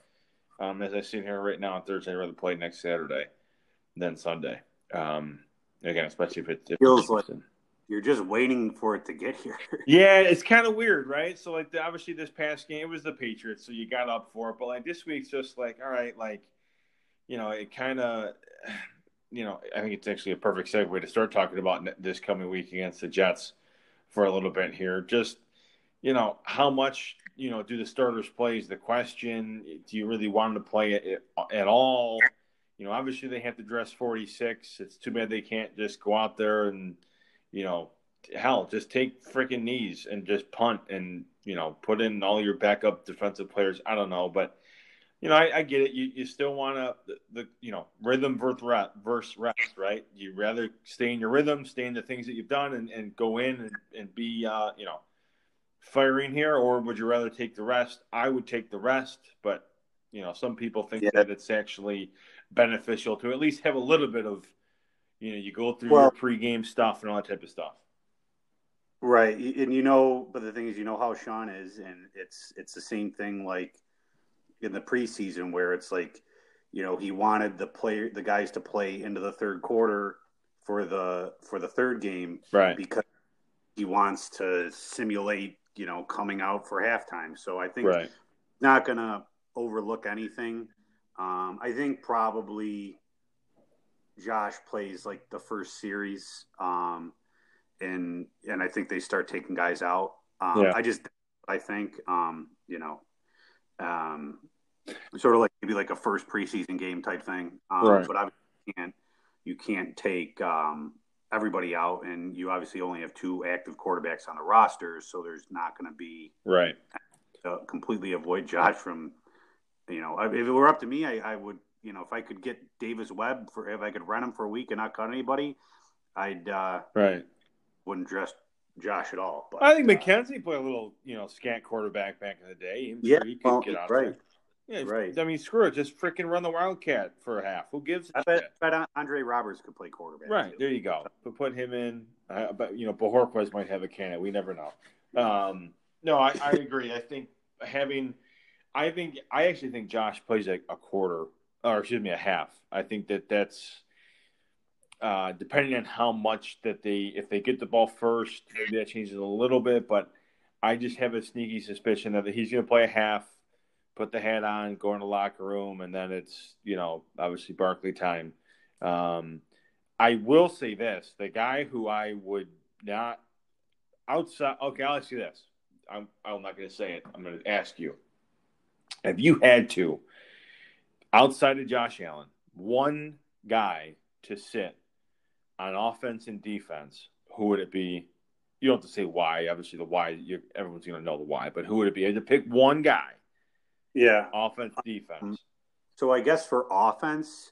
um, as I sit here right now on Thursday, I'd rather play next Saturday than Sunday. Um, again, especially if it if feels like you're just waiting for it to get here. Yeah, it's kind of weird, right? So, like, the, obviously this past game, it was the Patriots, so you got up for it. But, like, this week's just like, all right, like, you know, it kind of, you know, I think it's actually a perfect segue to start talking about this coming week against the Jets for a little bit here. Just, you know, how much, you know, do the starters play is the question. Do you really want them to play it at all? You know, obviously they have to dress forty-six. It's too bad they can't just go out there and, you know, hell, just take freaking knees and just punt and, you know, put in all your backup defensive players. I don't know. But, you know, I, I get it. You you still want to, the, the you know, rhythm versus rest, right? You'd rather stay in your rhythm, stay in the things that you've done and, and go in and, and be, uh, you know, firing here, or would you rather take the rest? I would take the rest, but you know, some people think yeah. that it's actually beneficial to at least have a little bit of, you know, you go through well, your pregame stuff and all that type of stuff. Right. And you know, but the thing is, you know how Sean is, and it's, it's the same thing like in the preseason where it's like, you know, he wanted the player, the guys to play into the third quarter for the, for the third game, right? Because he wants to simulate, you know, coming out for halftime. So I think right. not going to overlook anything. Um, I think probably Josh plays like the first series. Um, and, and I think they start taking guys out. Um, yeah. I just, I think, um, you know, um, sort of like maybe like a first preseason game type thing. Um, right. But obviously you can't, you can't take, um, everybody out, and you obviously only have two active quarterbacks on the roster, so there's not going to be right uh, completely avoid Josh from, you know, if it were up to me, I, I would, you know, if I could get Davis Webb for, if I could rent him for a week and not cut anybody, I'd uh, right wouldn't dress Josh at all. But I think uh, McKenzie played a little, you know, scant quarterback back in the day. Yeah, sure he could well, get out right. Of Yeah, right. I mean, screw it. Just freaking run the Wildcat for a half. Who gives? A I bet, bet Andre Roberts could play quarterback. Right. Too. There you go. But put him in. I, but you know, Bohorquez might have a cannon. We never know. Um, no, I, I agree. I think having, I think I actually think Josh plays a, a quarter, or excuse me, a half. I think that that's uh, depending on how much that they, if they get the ball first, maybe that changes a little bit. But I just have a sneaky suspicion that he's going to play a half. Put the hat on, go in the locker room, and then it's, you know, obviously Barkley time. Um, I will say this. The guy who I would not outside – okay, I'll ask you this. I'm, I'm not going to say it. I'm going to ask you. If you had to, outside of Josh Allen, one guy to sit on offense and defense, who would it be? You don't have to say why. Obviously, the why, you're, everyone's going to know the why. But who would it be? I had to pick one guy. Yeah. Offense, defense. So I guess for offense,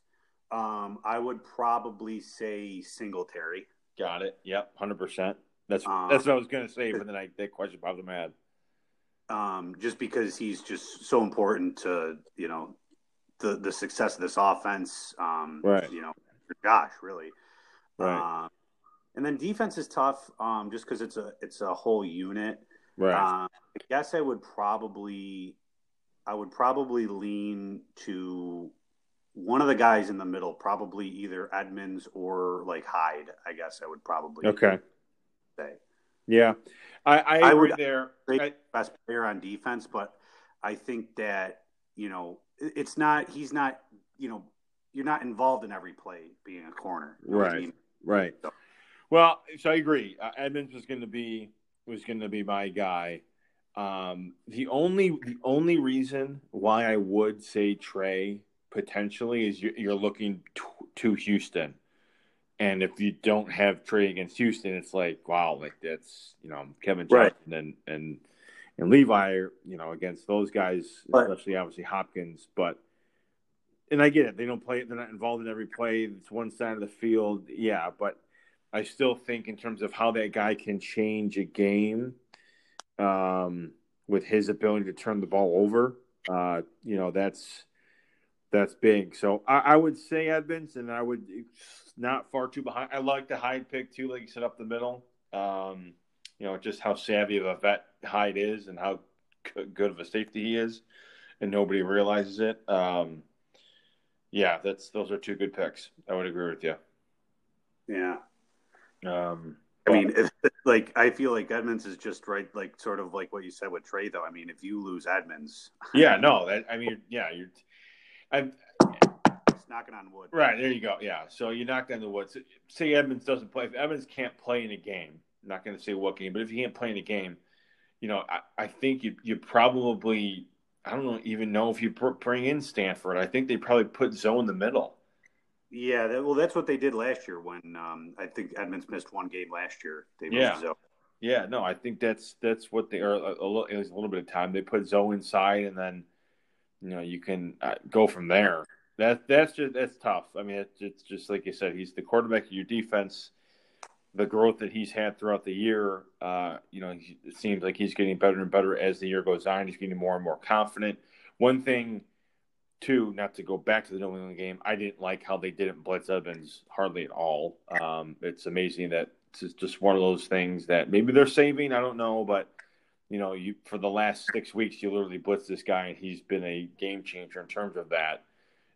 um, I would probably say Singletary. Got it. Yep, one hundred percent. That's um, that's what I was going to say, but then I, that question popped in my head. Um, just because he's just so important to, you know, the, the success of this offense, um, right. you know, Josh, really. Right. Um, and then defense is tough um, just because it's a it's a whole unit. Right. Uh, I guess I would probably I would probably lean to one of the guys in the middle, probably either Edmonds or like Hyde. I guess I would probably okay. say. Yeah, I, I, I would there I, best player on defense, but I think that you know it's not he's not you know you're not involved in every play being a corner. Right. I mean, right. So. Well, so I agree. Uh, Edmonds was going to be was going to be my guy. Um, the only the only reason why I would say Trey potentially is you, you're looking t- to Houston, and if you don't have Trey against Houston, it's like wow, like that's you know Kevin Johnson right. and and and Levi, are, you know, against those guys, but, especially obviously Hopkins, but. And I get it. They don't play it. They're not involved in every play. It's one side of the field. Yeah, but I still think in terms of how that guy can change a game um, with his ability to turn the ball over, uh, you know, that's that's big. So I, I would say Edmonds, and I would not far too behind. I like the Hyde pick, too, like you said, up the middle. Um, you know, just how savvy of a vet Hyde is and how good of a safety he is, and nobody realizes it. Um Yeah, that's those are two good picks. I would agree with you. Yeah, um, I mean, if, like I feel like Edmonds is just right, like sort of like what you said with Trey, though. I mean, if you lose Edmonds, yeah, no, that I mean, yeah, you're, I'm it's knocking on wood. Right there, you go. Yeah, so you knocked on the wood. So, say Edmonds doesn't play. If Edmonds can't play in a game, I'm not going to say what game, but if he can't play in a game, you know, I, I think you you probably. I don't even know if you bring in Stanford. I think they probably put Zoe in the middle. Yeah, that, well, that's what they did last year when um, I think Edmonds missed one game last year. They yeah, Zoe. yeah, no, I think that's that's what they are. A, a, it was a little bit of time they put Zoe inside, and then you know you can uh, go from there. That that's just that's tough. I mean, it's, it's just like you said, he's the quarterback of your defense. The growth that he's had throughout the year, uh, you know, it seems like he's getting better and better as the year goes on. He's getting more and more confident. One thing, too, not to go back to the New England game, I didn't like how they didn't blitz Evans hardly at all. Um, it's amazing that it's just one of those things that maybe they're saving. I don't know, but, you know, you for the last six weeks, you literally blitz this guy, and he's been a game changer in terms of that.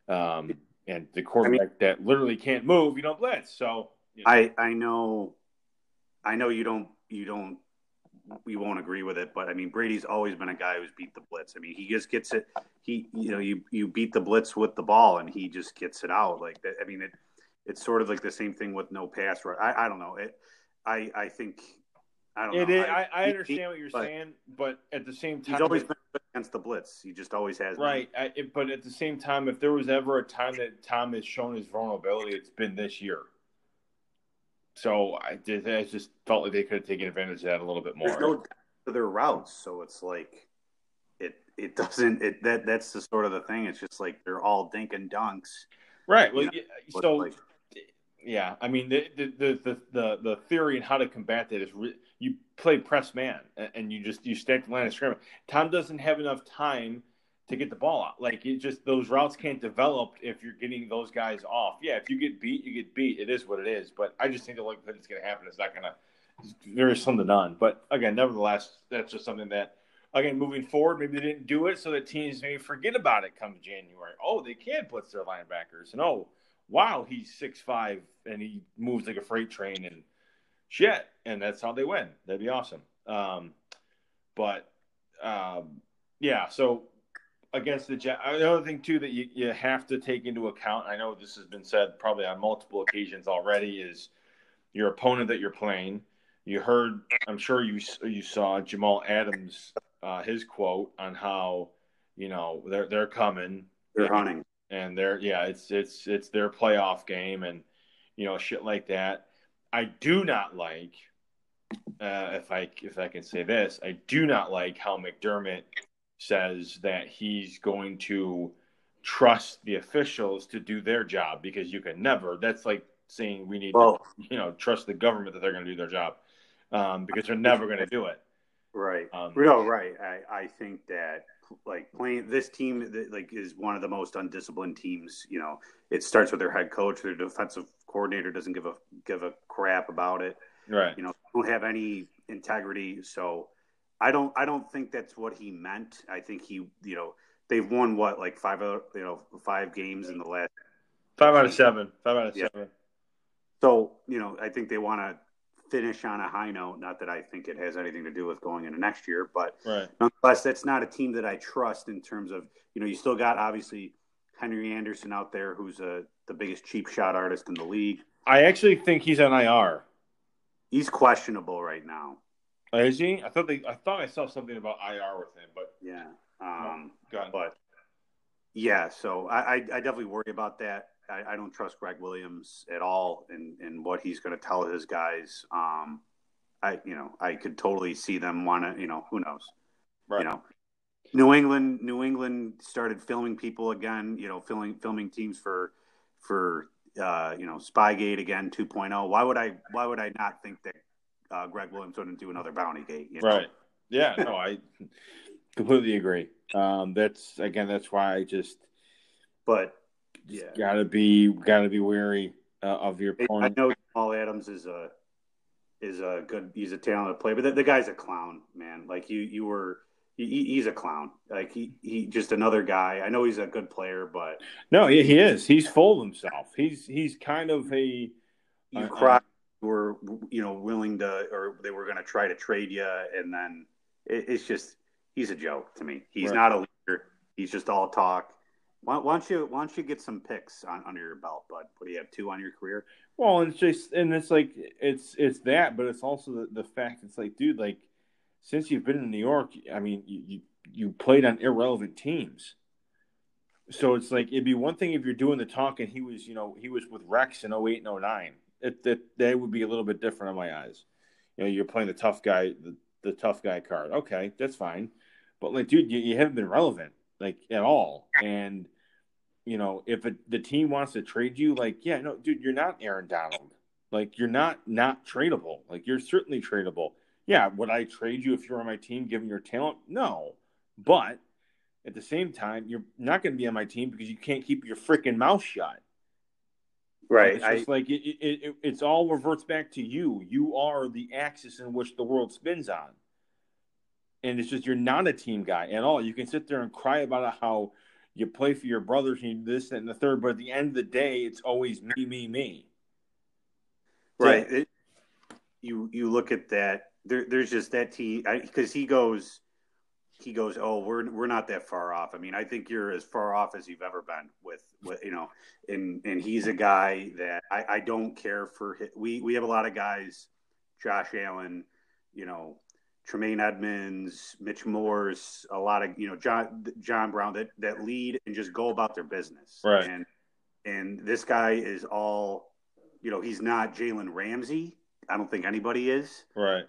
Um, and the quarterback I mean, that literally can't move, you don't blitz, so... You know. I, I know, I know you don't, you don't, we won't agree with it, but I mean, Brady's always been a guy who's beat the blitz. I mean, he just gets it. He, you know, you, you beat the blitz with the ball and he just gets it out. Like, I mean, it, it's sort of like the same thing with no pass rush. I, I don't know. It, I, I think, I don't it know. Is, I, I understand he, what you're but, saying, but at the same time, he's always been against the blitz. He just always has. Right. I, it, but at the same time, if there was ever a time that Tom has shown his vulnerability, it's been this year. So I, did, I just felt like they could have taken advantage of that a little bit more. There's no depth to their routes, so it's like it it doesn't it that that's the sort of the thing. It's just like they're all dink and dunks, right? Well, know, yeah, so like. yeah, I mean the the, the the the the theory and how to combat that is re- you play press man and you just you stack the line of scrimmage. Tom doesn't have enough time to get the ball out. Like it just those routes can't develop if you're getting those guys off. Yeah, if you get beat, you get beat. It is what it is. But I just think the likelihood it's going to happen is not going to. There is slim to none. But again, nevertheless, that's just something that again moving forward, maybe they didn't do it so that teams maybe forget about it come January. Oh, they can blitz their linebackers, and oh, wow, he's six five and he moves like a freight train and shit, and that's how they win. That'd be awesome. Um, but um, yeah, so. Against the Jets, another thing too that you, you have to take into account. I know this has been said probably on multiple occasions already. Is your opponent that you're playing? You heard, I'm sure you you saw Jamal Adams, uh, his quote on how you know, they're they're coming. They're and, hunting. And they're yeah, it's it's it's their playoff game, and you know, shit like that. I do not like uh, if I if I can say this, I do not like how McDermott says that he's going to trust the officials to do their job, because you can never. That's like saying we need well, to, you know, trust the government that they're going to do their job, um, because they're never going to do it. Right. Um, no, right. I, I think that, like, playing this team, like, is one of the most undisciplined teams. You know, it starts with their head coach. Their defensive coordinator doesn't give a give a crap about it. Right. You know, don't have any integrity. So I don't I don't think that's what he meant. I think he, you know, they've won what, like five, you know, five games in the last five out of seven. Five out of yeah. seven. So, you know, I think they want to finish on a high note. Not that I think it has anything to do with going into next year, but right. nonetheless, that's not a team that I trust in terms of, you know, you still got obviously Henry Anderson out there, who's a, the biggest cheap shot artist in the league. I actually think he's on I R. He's questionable right now. Is he? I thought they. I thought I saw something about I R with him, but yeah, um, no, but yeah. So I, I, I definitely worry about that. I, I don't trust Greg Williams at all, and and what he's going to tell his guys. Um, I you know I could totally see them want to, you know, who knows, right. you know, New England New England started filming people again, you know, filming filming teams for for uh, you know, Spygate again two point oh. Why would I why would I not think that uh, Greg Williams wouldn't do another bounty gate? You know? Right? Yeah. No, I completely agree. Um, that's again that's why I just but. Yeah, gotta be gotta be wary uh, of your opponent. I know Jamal Adams is a is a good, he's a talented player, but the, the guy's a clown, man. Like you, you were he, he's a clown. Like he, he just another guy. I know he's a good player, but no, he, he is. He's full of himself. He's he's kind of a you cry. Were you know willing to, or they were going to try to trade you, and then it, it's just he's a joke to me. He's right. not a leader. He's just all talk. Why don't you why don't you get some picks on, under your belt, bud? What do you have, two on your career? Well, and it's just and it's like it's it's that, but it's also the, the fact it's like, dude, like since you've been in New York, I mean, you, you you played on irrelevant teams, so it's like it'd be one thing if you're doing the talk and he was you know he was with Rex in oh eight and oh nine. It that that would be a little bit different in my eyes. You know, you're playing the tough guy the, the tough guy card. Okay, that's fine, but like, dude, you, you haven't been relevant like at all, and you know, if it, the team wants to trade you, like, yeah, no, dude, you're not Aaron Donald. Like, you're not not tradable. Like, you're certainly tradable. Yeah, would I trade you if you were on my team, given your talent? No. But at the same time, you're not going to be on my team because you can't keep your freaking mouth shut. Right. It's just I, like, it, it, it, it's all reverts back to you. You are the axis in which the world spins on. And it's just you're not a team guy at all. You can sit there and cry about how you play for your brothers, and you do this, that, and the third. But at the end of the day, it's always me, me, me. Right. So, it, you you look at that. There, there's just that team because he goes, he goes. Oh, we're we're not that far off. I mean, I think you're as far off as you've ever been with, with you know. And and he's a guy that I, I don't care for. His, we we have a lot of guys, Josh Allen, you know. Tremaine Edmonds, Mitch Morse, a lot of, you know, John John Brown that, that lead and just go about their business. Right. And and this guy is all, you know, he's not Jalen Ramsey. I don't think anybody is. Right.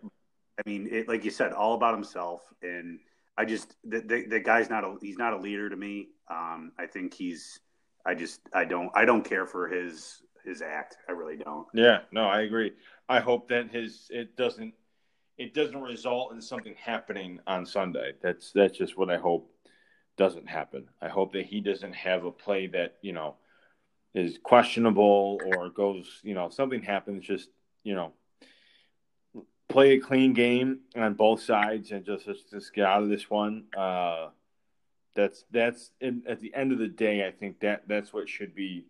I mean, it, like you said, all about himself. And I just, the, the, the guy's not a, he's not a leader to me. Um, I think he's, I just, I don't, I don't care for his, his act. I really don't. Yeah, no, I agree. I hope that his, it doesn't, it doesn't result in something happening on Sunday. That's that's just what I hope doesn't happen. I hope that he doesn't have a play that, you know, is questionable or goes, you know, something happens. Just, you know, play a clean game on both sides and just just, just get out of this one. Uh, that's that's in, at the end of the day, I think that that's what should be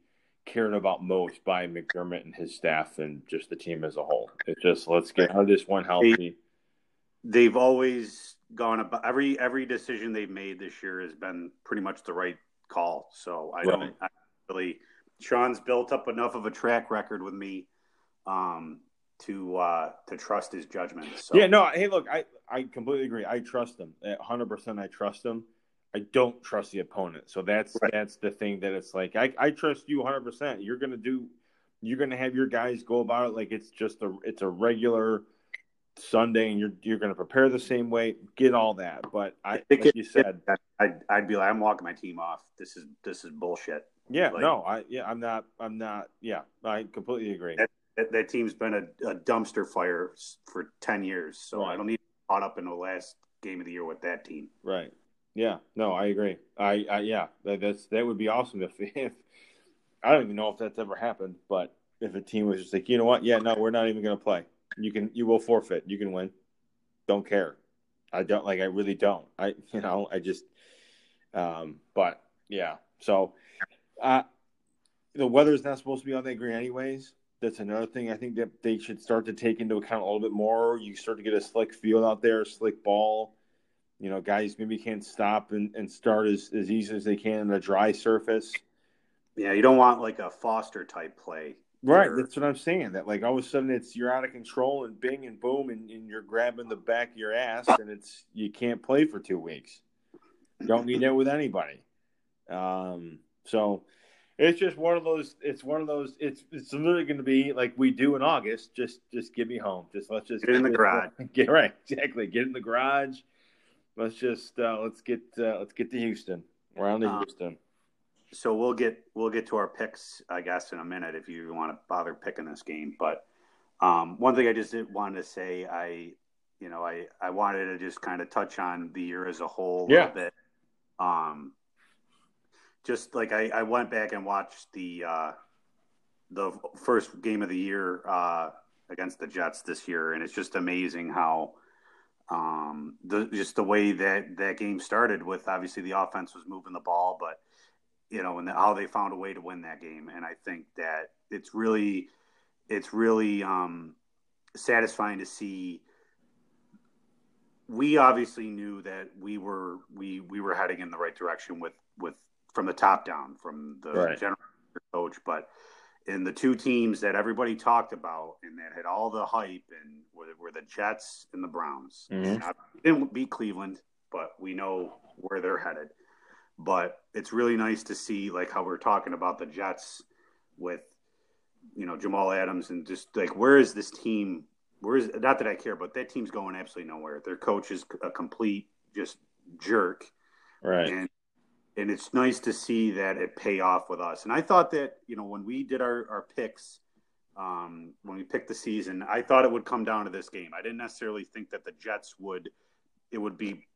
cared about most by McDermott and his staff and just the team as a whole. It's just, let's get out of this one healthy. They've always gone about every every decision they've made this year has been pretty much the right call. So I right. don't I really. Sean's built up enough of a track record with me um, to uh, to trust his judgment. So. Yeah, no. Hey, look, I I completely agree. I trust him. At one hundred percent, I trust him. I don't trust the opponent. So that's right. that's the thing that it's like, I, I trust you one hundred percent. You're going to do – you're going to have your guys go about it like it's just a it's a regular Sunday, and you're you're going to prepare the same way, get all that. But I, I think like you said – I'd, I'd be like, I'm walking my team off. This is this is bullshit. Yeah, like, no, I yeah, I'm not – I'm not – yeah, I completely agree. That, that, that team's been a, a dumpster fire for ten years, so right. I don't need to be caught up in the last game of the year with that team. Right. Yeah, no, I agree. I, I yeah, that, that's that would be awesome if, if I don't even know if that's ever happened, but if a team was just like, you know what, yeah, no, we're not even going to play. You can, you will forfeit. You can win. Don't care. I don't like. I really don't. I, you know, I just. Um, but yeah, so, uh, the weather's not supposed to be on that green anyways. That's another thing I think that they should start to take into account a little bit more. You start to get a slick field out there, a slick ball. You know, guys maybe can't stop and, and start as, as easy as they can on a dry surface. Yeah, you don't want like a Foster-type play. Right, or... that's what I'm saying. That like all of a sudden it's you're out of control and bing and boom and, and you're grabbing the back of your ass and it's you can't play for two weeks. You don't need that with anybody. Um, so it's just one of those – it's one of those – it's it's literally going to be like we do in August, just just get me home. Just let's just – Get in the garage. Get, right, exactly. Get in the garage. Let's just uh, let's get uh, let's get to Houston. We're on to um, Houston. So we'll get we'll get to our picks, I guess, in a minute if you want to bother picking this game. But um, one thing I just did want to say, I you know I, I wanted to just kind of touch on the year as a whole a yeah. little bit. Um, just like I, I went back and watched the uh, the first game of the year uh, against the Jets this year, and it's just amazing how. Um, the, just the way that that game started with obviously the offense was moving the ball, but you know, and the, how they found a way to win that game. And I think that it's really, it's really, um, satisfying to see. We obviously knew that we were, we, we were heading in the right direction with, with, from the top down from the right. general coach, but in the two teams that everybody talked about and that had all the hype and were, were the Jets and the Browns. Mm-hmm. Now, they didn't beat Cleveland, but we know where they're headed. But it's really nice to see like how we're talking about the Jets with, you know, Jamal Adams and just like, where is this team? Where is, not that I care, but that team's going absolutely nowhere. Their coach is a complete just jerk. Right. And, And it's nice to see that it pay off with us. And I thought that, you know, when we did our, our picks, um, when we picked the season, I thought it would come down to this game. I didn't necessarily think that the Jets would – it would be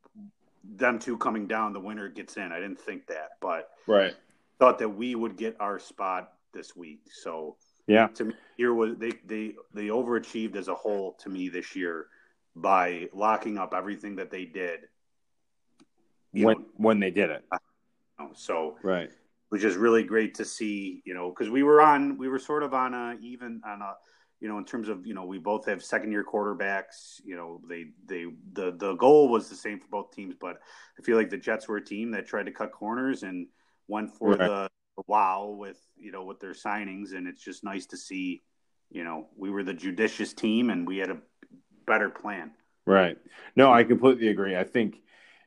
them two coming down, the winner gets in. I didn't think that. But right. thought that we would get our spot this week. So, yeah, to me, here was they, they, they overachieved as a whole to me this year by locking up everything that they did. When know, when they did it. I, So right, which is really great to see, you know, because we were on, we were sort of on a even on a, you know, in terms of, you know, we both have second year quarterbacks, you know, they they the the goal was the same for both teams, but I feel like the Jets were a team that tried to cut corners and went for right. the, the wow with you know with their signings, and it's just nice to see, you know, we were the judicious team and we had a better plan. Right. No, I completely agree. I think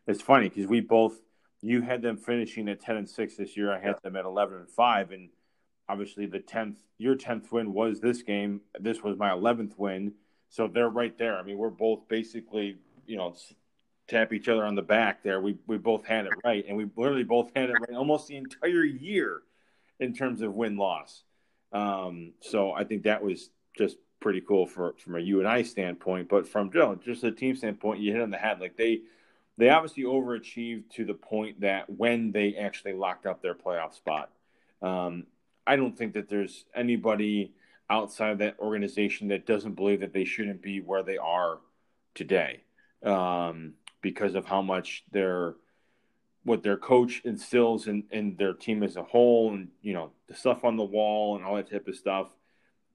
it's funny because we both. You had them finishing at ten and six this year. I had them at eleven and five, and obviously the tenth, your tenth win was this game. This was my eleventh win, so they're right there. I mean, we're both basically, you know, tap each other on the back there. We we both had it right, and we literally both had it right almost the entire year in terms of win loss. Um, so I think that was just pretty cool for from a you and I standpoint, but from you know, just a team standpoint, you hit on the head like they. They obviously overachieved to the point that when they actually locked up their playoff spot. Um, I don't think that there's anybody outside of that organization that doesn't believe that they shouldn't be where they are today um, because of how much their what their coach instills in, in their team as a whole and, you know, the stuff on the wall and all that type of stuff.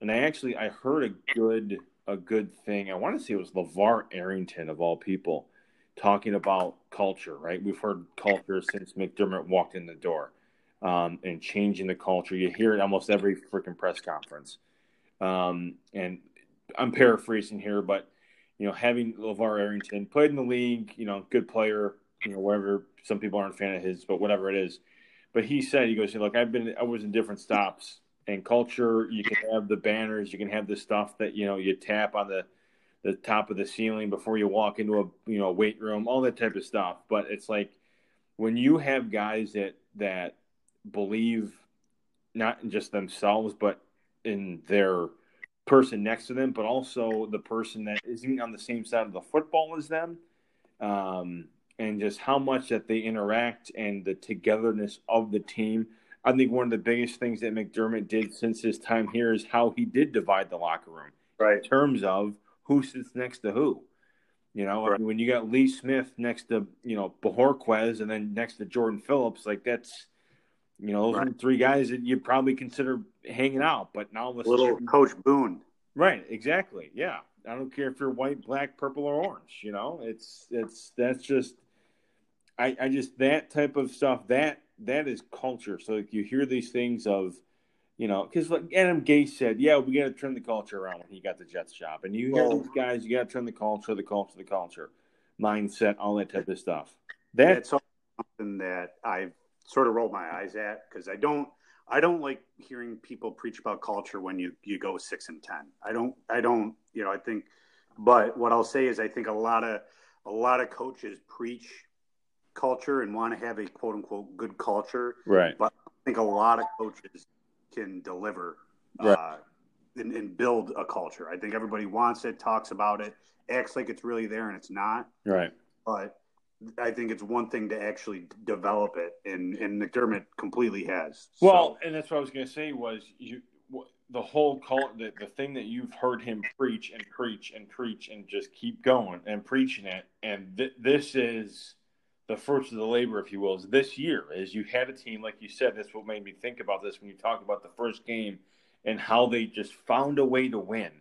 And I actually – I heard a good a good thing. I want to say it was LeVar Arrington of all people. Talking about culture, right? We've heard culture since McDermott walked in the door um, and changing the culture. You hear it almost every freaking press conference. Um, and I'm paraphrasing here, but, you know, having LeVar Arrington played in the league, you know, good player, you know, whatever. Some people aren't a fan of his, but whatever it is. But he said, he goes, look, I've been, I was in different stops and culture. You can have the banners, you can have the stuff that, you know, you tap on the, the top of the ceiling before you walk into a, you know, weight room, all that type of stuff. But it's like when you have guys that, that believe not in just themselves, but in their person next to them, but also the person that isn't on the same side of the football as them. Um, and just how much that they interact and the togetherness of the team. I think one of the biggest things that McDermott did since his time here is how he did divide the locker room, right, in terms of who sits next to who. You know, right. I mean, when you got Lee Smith next to, you know, Bohorquez and then next to Jordan Phillips, like that's, you know, those right. are three guys that you'd probably consider hanging out. But now with little certain... Coach Boone. Right, exactly, yeah. I don't care if you're white, black, purple, or orange, you know. It's it's that's just I, I just that type of stuff, that that is culture. So like, you hear these things of, you know, because like Adam Gase said, yeah, we got to turn the culture around when he got the Jets job. And you hear oh. these guys, you got to turn the culture, the culture, the culture, mindset, all that type of stuff. That, that's something that I sort of roll my eyes at because I don't I don't like hearing people preach about culture when you, you go six and ten. I don't I don't you know I think, but what I'll say is I think a lot of a lot of coaches preach culture and want to have a quote unquote good culture, right? But I think a lot of coaches can deliver right. uh, and, and build a culture. I think everybody wants it, talks about it, acts like it's really there, and it's not, right? But I think it's one thing to actually develop it, and, and McDermott completely has. So. Well, and that's what I was going to say was you the whole cult, the, the thing that you've heard him preach and preach and preach and just keep going and preaching it, and th- this is the fruits of the labor, if you will, is this year. Is you had a team, like you said, that's what made me think about this when you talk about the first game and how they just found a way to win.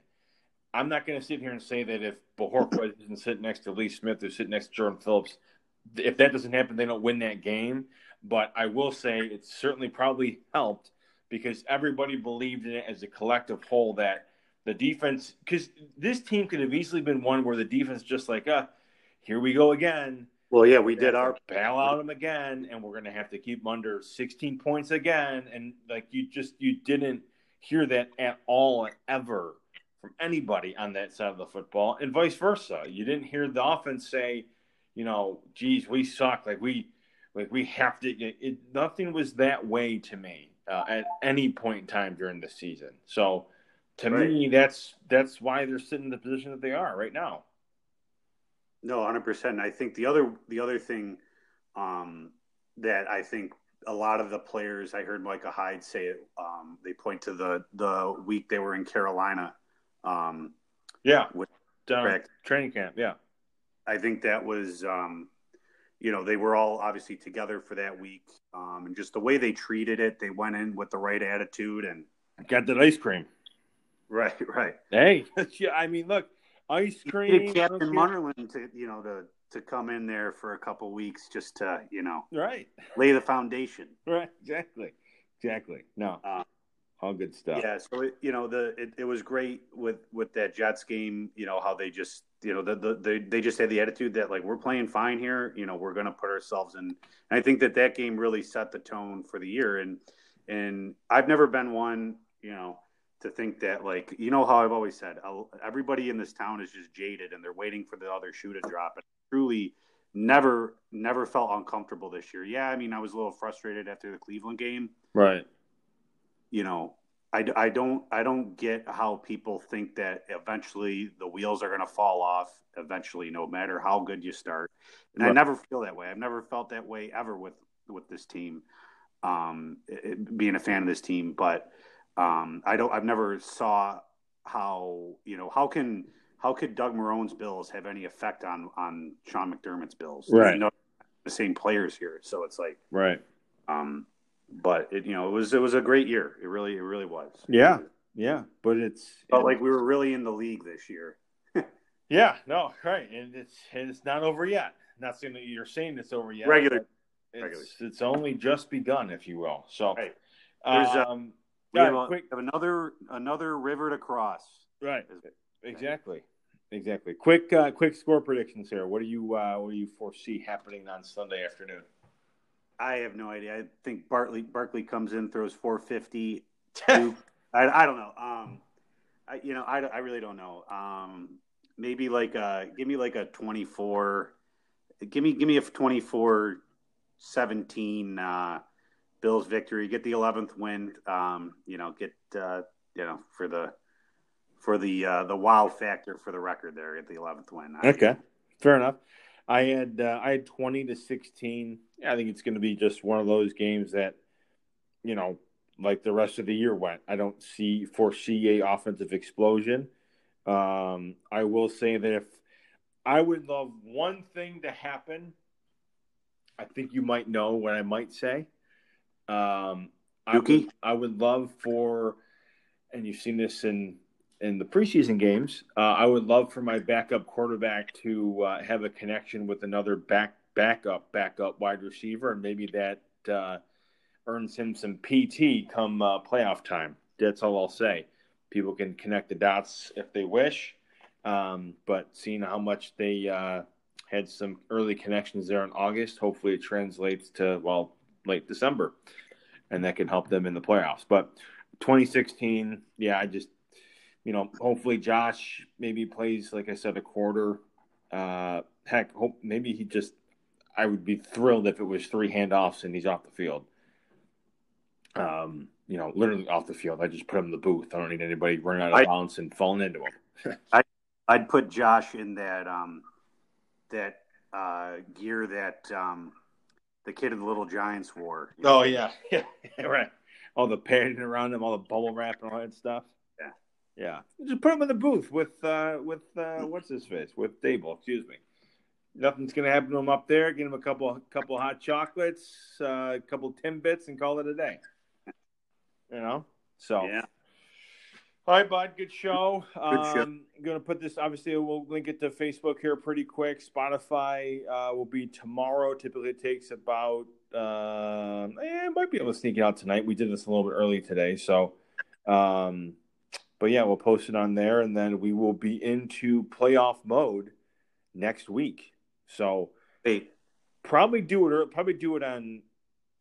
I'm not going to sit here and say that if Bohorquez doesn't sit next to Lee Smith or sit next to Jordan Phillips, if that doesn't happen, they don't win that game. But I will say it certainly probably helped because everybody believed in it as a collective whole that the defense – because this team could have easily been one where the defense just like, ah, here we go again. Well, yeah, we did our – bail out them again, and we're going to have to keep them under sixteen points again. And, like, you just – you didn't hear that at all ever from anybody on that side of the football, and vice versa. You didn't hear the offense say, you know, geez, we suck. Like we, like we have to. It, it, nothing was that way to me uh, at any point in time during the season. So, to right. me, that's that's why they're sitting in the position that they are right now. No, one hundred percent. I think the other the other thing um, that I think a lot of the players, I heard Micah Hyde say it. Um, they point to the the week they were in Carolina. Um, yeah, with um, training camp. Yeah, I think that was, um, you know, they were all obviously together for that week, um, and just the way they treated it, they went in with the right attitude and got that ice cream. Right, right. Hey, I mean, look, ice cream. Captain Munderland to you know to to come in there for a couple weeks just to you know right lay the foundation. Right, exactly, exactly. No. Uh, All good stuff. Yeah, so, it, you know, the it, it was great with, with that Jets game, you know, how they just, you know, the, the, the they just had the attitude that, like, we're playing fine here. You know, we're going to put ourselves in. And I think that that game really set the tone for the year. And and I've never been one, you know, to think that, like, you know how I've always said, I'll, everybody in this town is just jaded and they're waiting for the other shoe to drop. And I truly never, never felt uncomfortable this year. Yeah, I mean, I was a little frustrated after the Cleveland game. Right. You know, I, I don't I don't get how people think that eventually the wheels are going to fall off eventually, no matter how good you start. And right. I never feel that way. I've never felt that way ever with with this team, um, it, being a fan of this team. But um, I don't I've never saw how, you know, how can how could Doug Marrone's Bills have any effect on on Sean McDermott's Bills? Right. You know, the same players here. So it's like. Right. Um But it, you know, it was it was a great year. It really, it really was. Yeah, yeah. But it's felt like we were really in the league this year. yeah, no, right, and it's and it's not over yet. Not saying that you're saying it's over yet. Regular, it's, regular. It's only just begun, if you will. So, right. um, we have, a, quick, have another another river to cross. Right, exactly. Exactly. Quick, uh, quick score predictions here. What do you, uh, what do you foresee happening on Sunday afternoon? I have no idea. I think Barkley Barkley comes in, throws four fifty. I, I don't know. Um, I, you know, I, I really don't know. Um, maybe like a, give me like a twenty-four. Give me give me a twenty-four seventeen uh, Bills victory. Get the eleventh win. Um, you know, get uh, you know for the for the uh, the wow factor for the record there. Get the eleventh win. I, okay, fair enough. I had uh, I had twenty to sixteen. I think it's going to be just one of those games that, you know, like the rest of the year went. I don't see foresee a offensive explosion. Um, I will say that if I would love one thing to happen, I think you might know what I might say. Um, I would, I would love for, and you've seen this in in the preseason games, uh, I would love for my backup quarterback to uh, have a connection with another back backup backup wide receiver, and maybe that uh, earns him some P T come uh, playoff time. That's all I'll say. People can connect the dots if they wish, um, but seeing how much they uh, had some early connections there in August, hopefully it translates to, well, late December, and that can help them in the playoffs. But twenty sixteen, yeah, I just, you know, hopefully Josh maybe plays, like I said, a quarter. Uh, heck, hope maybe he just, I would be thrilled if it was three handoffs and he's off the field. Um, you know, literally off the field. I just put him in the booth. I don't need anybody running out of I, bounds and falling into him. I, I'd put Josh in that um, that uh, gear that um, the kid of the Little Giants wore. You know? Oh, yeah. yeah. Right. All the padding around him, all the bubble wrap and all that stuff. Yeah. Yeah. Just put him in the booth with, uh, with uh, what's his face? With Dable, excuse me. Nothing's going to happen to him up there. Give him a couple a couple hot chocolates, uh, a couple Timbits, and call it a day. You know? So. Yeah. All right, bud. Good show. I'm um, going to put this, obviously, we'll link it to Facebook here pretty quick. Spotify uh, will be tomorrow. Typically, it takes about, uh, eh, might be able to sneak it out tonight. We did this a little bit early today. So, um, but yeah, we'll post it on there, and then we will be into playoff mode next week. So hey, probably do it. Or probably do it on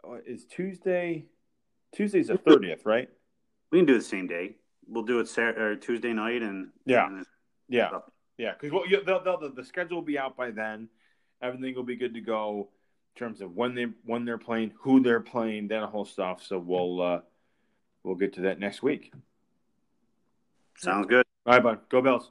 uh, is Tuesday. Tuesday's the thirtieth, right? We can do it the same day. We'll do it Saturday, or Tuesday night, and yeah, and yeah, stuff. yeah. Because well, you, they'll, they'll, the schedule will be out by then. Everything will be good to go in terms of when they when they're playing, who they're playing, that whole stuff. So we'll uh, we'll get to that next week. Sounds good. All right, bud. Go Bills.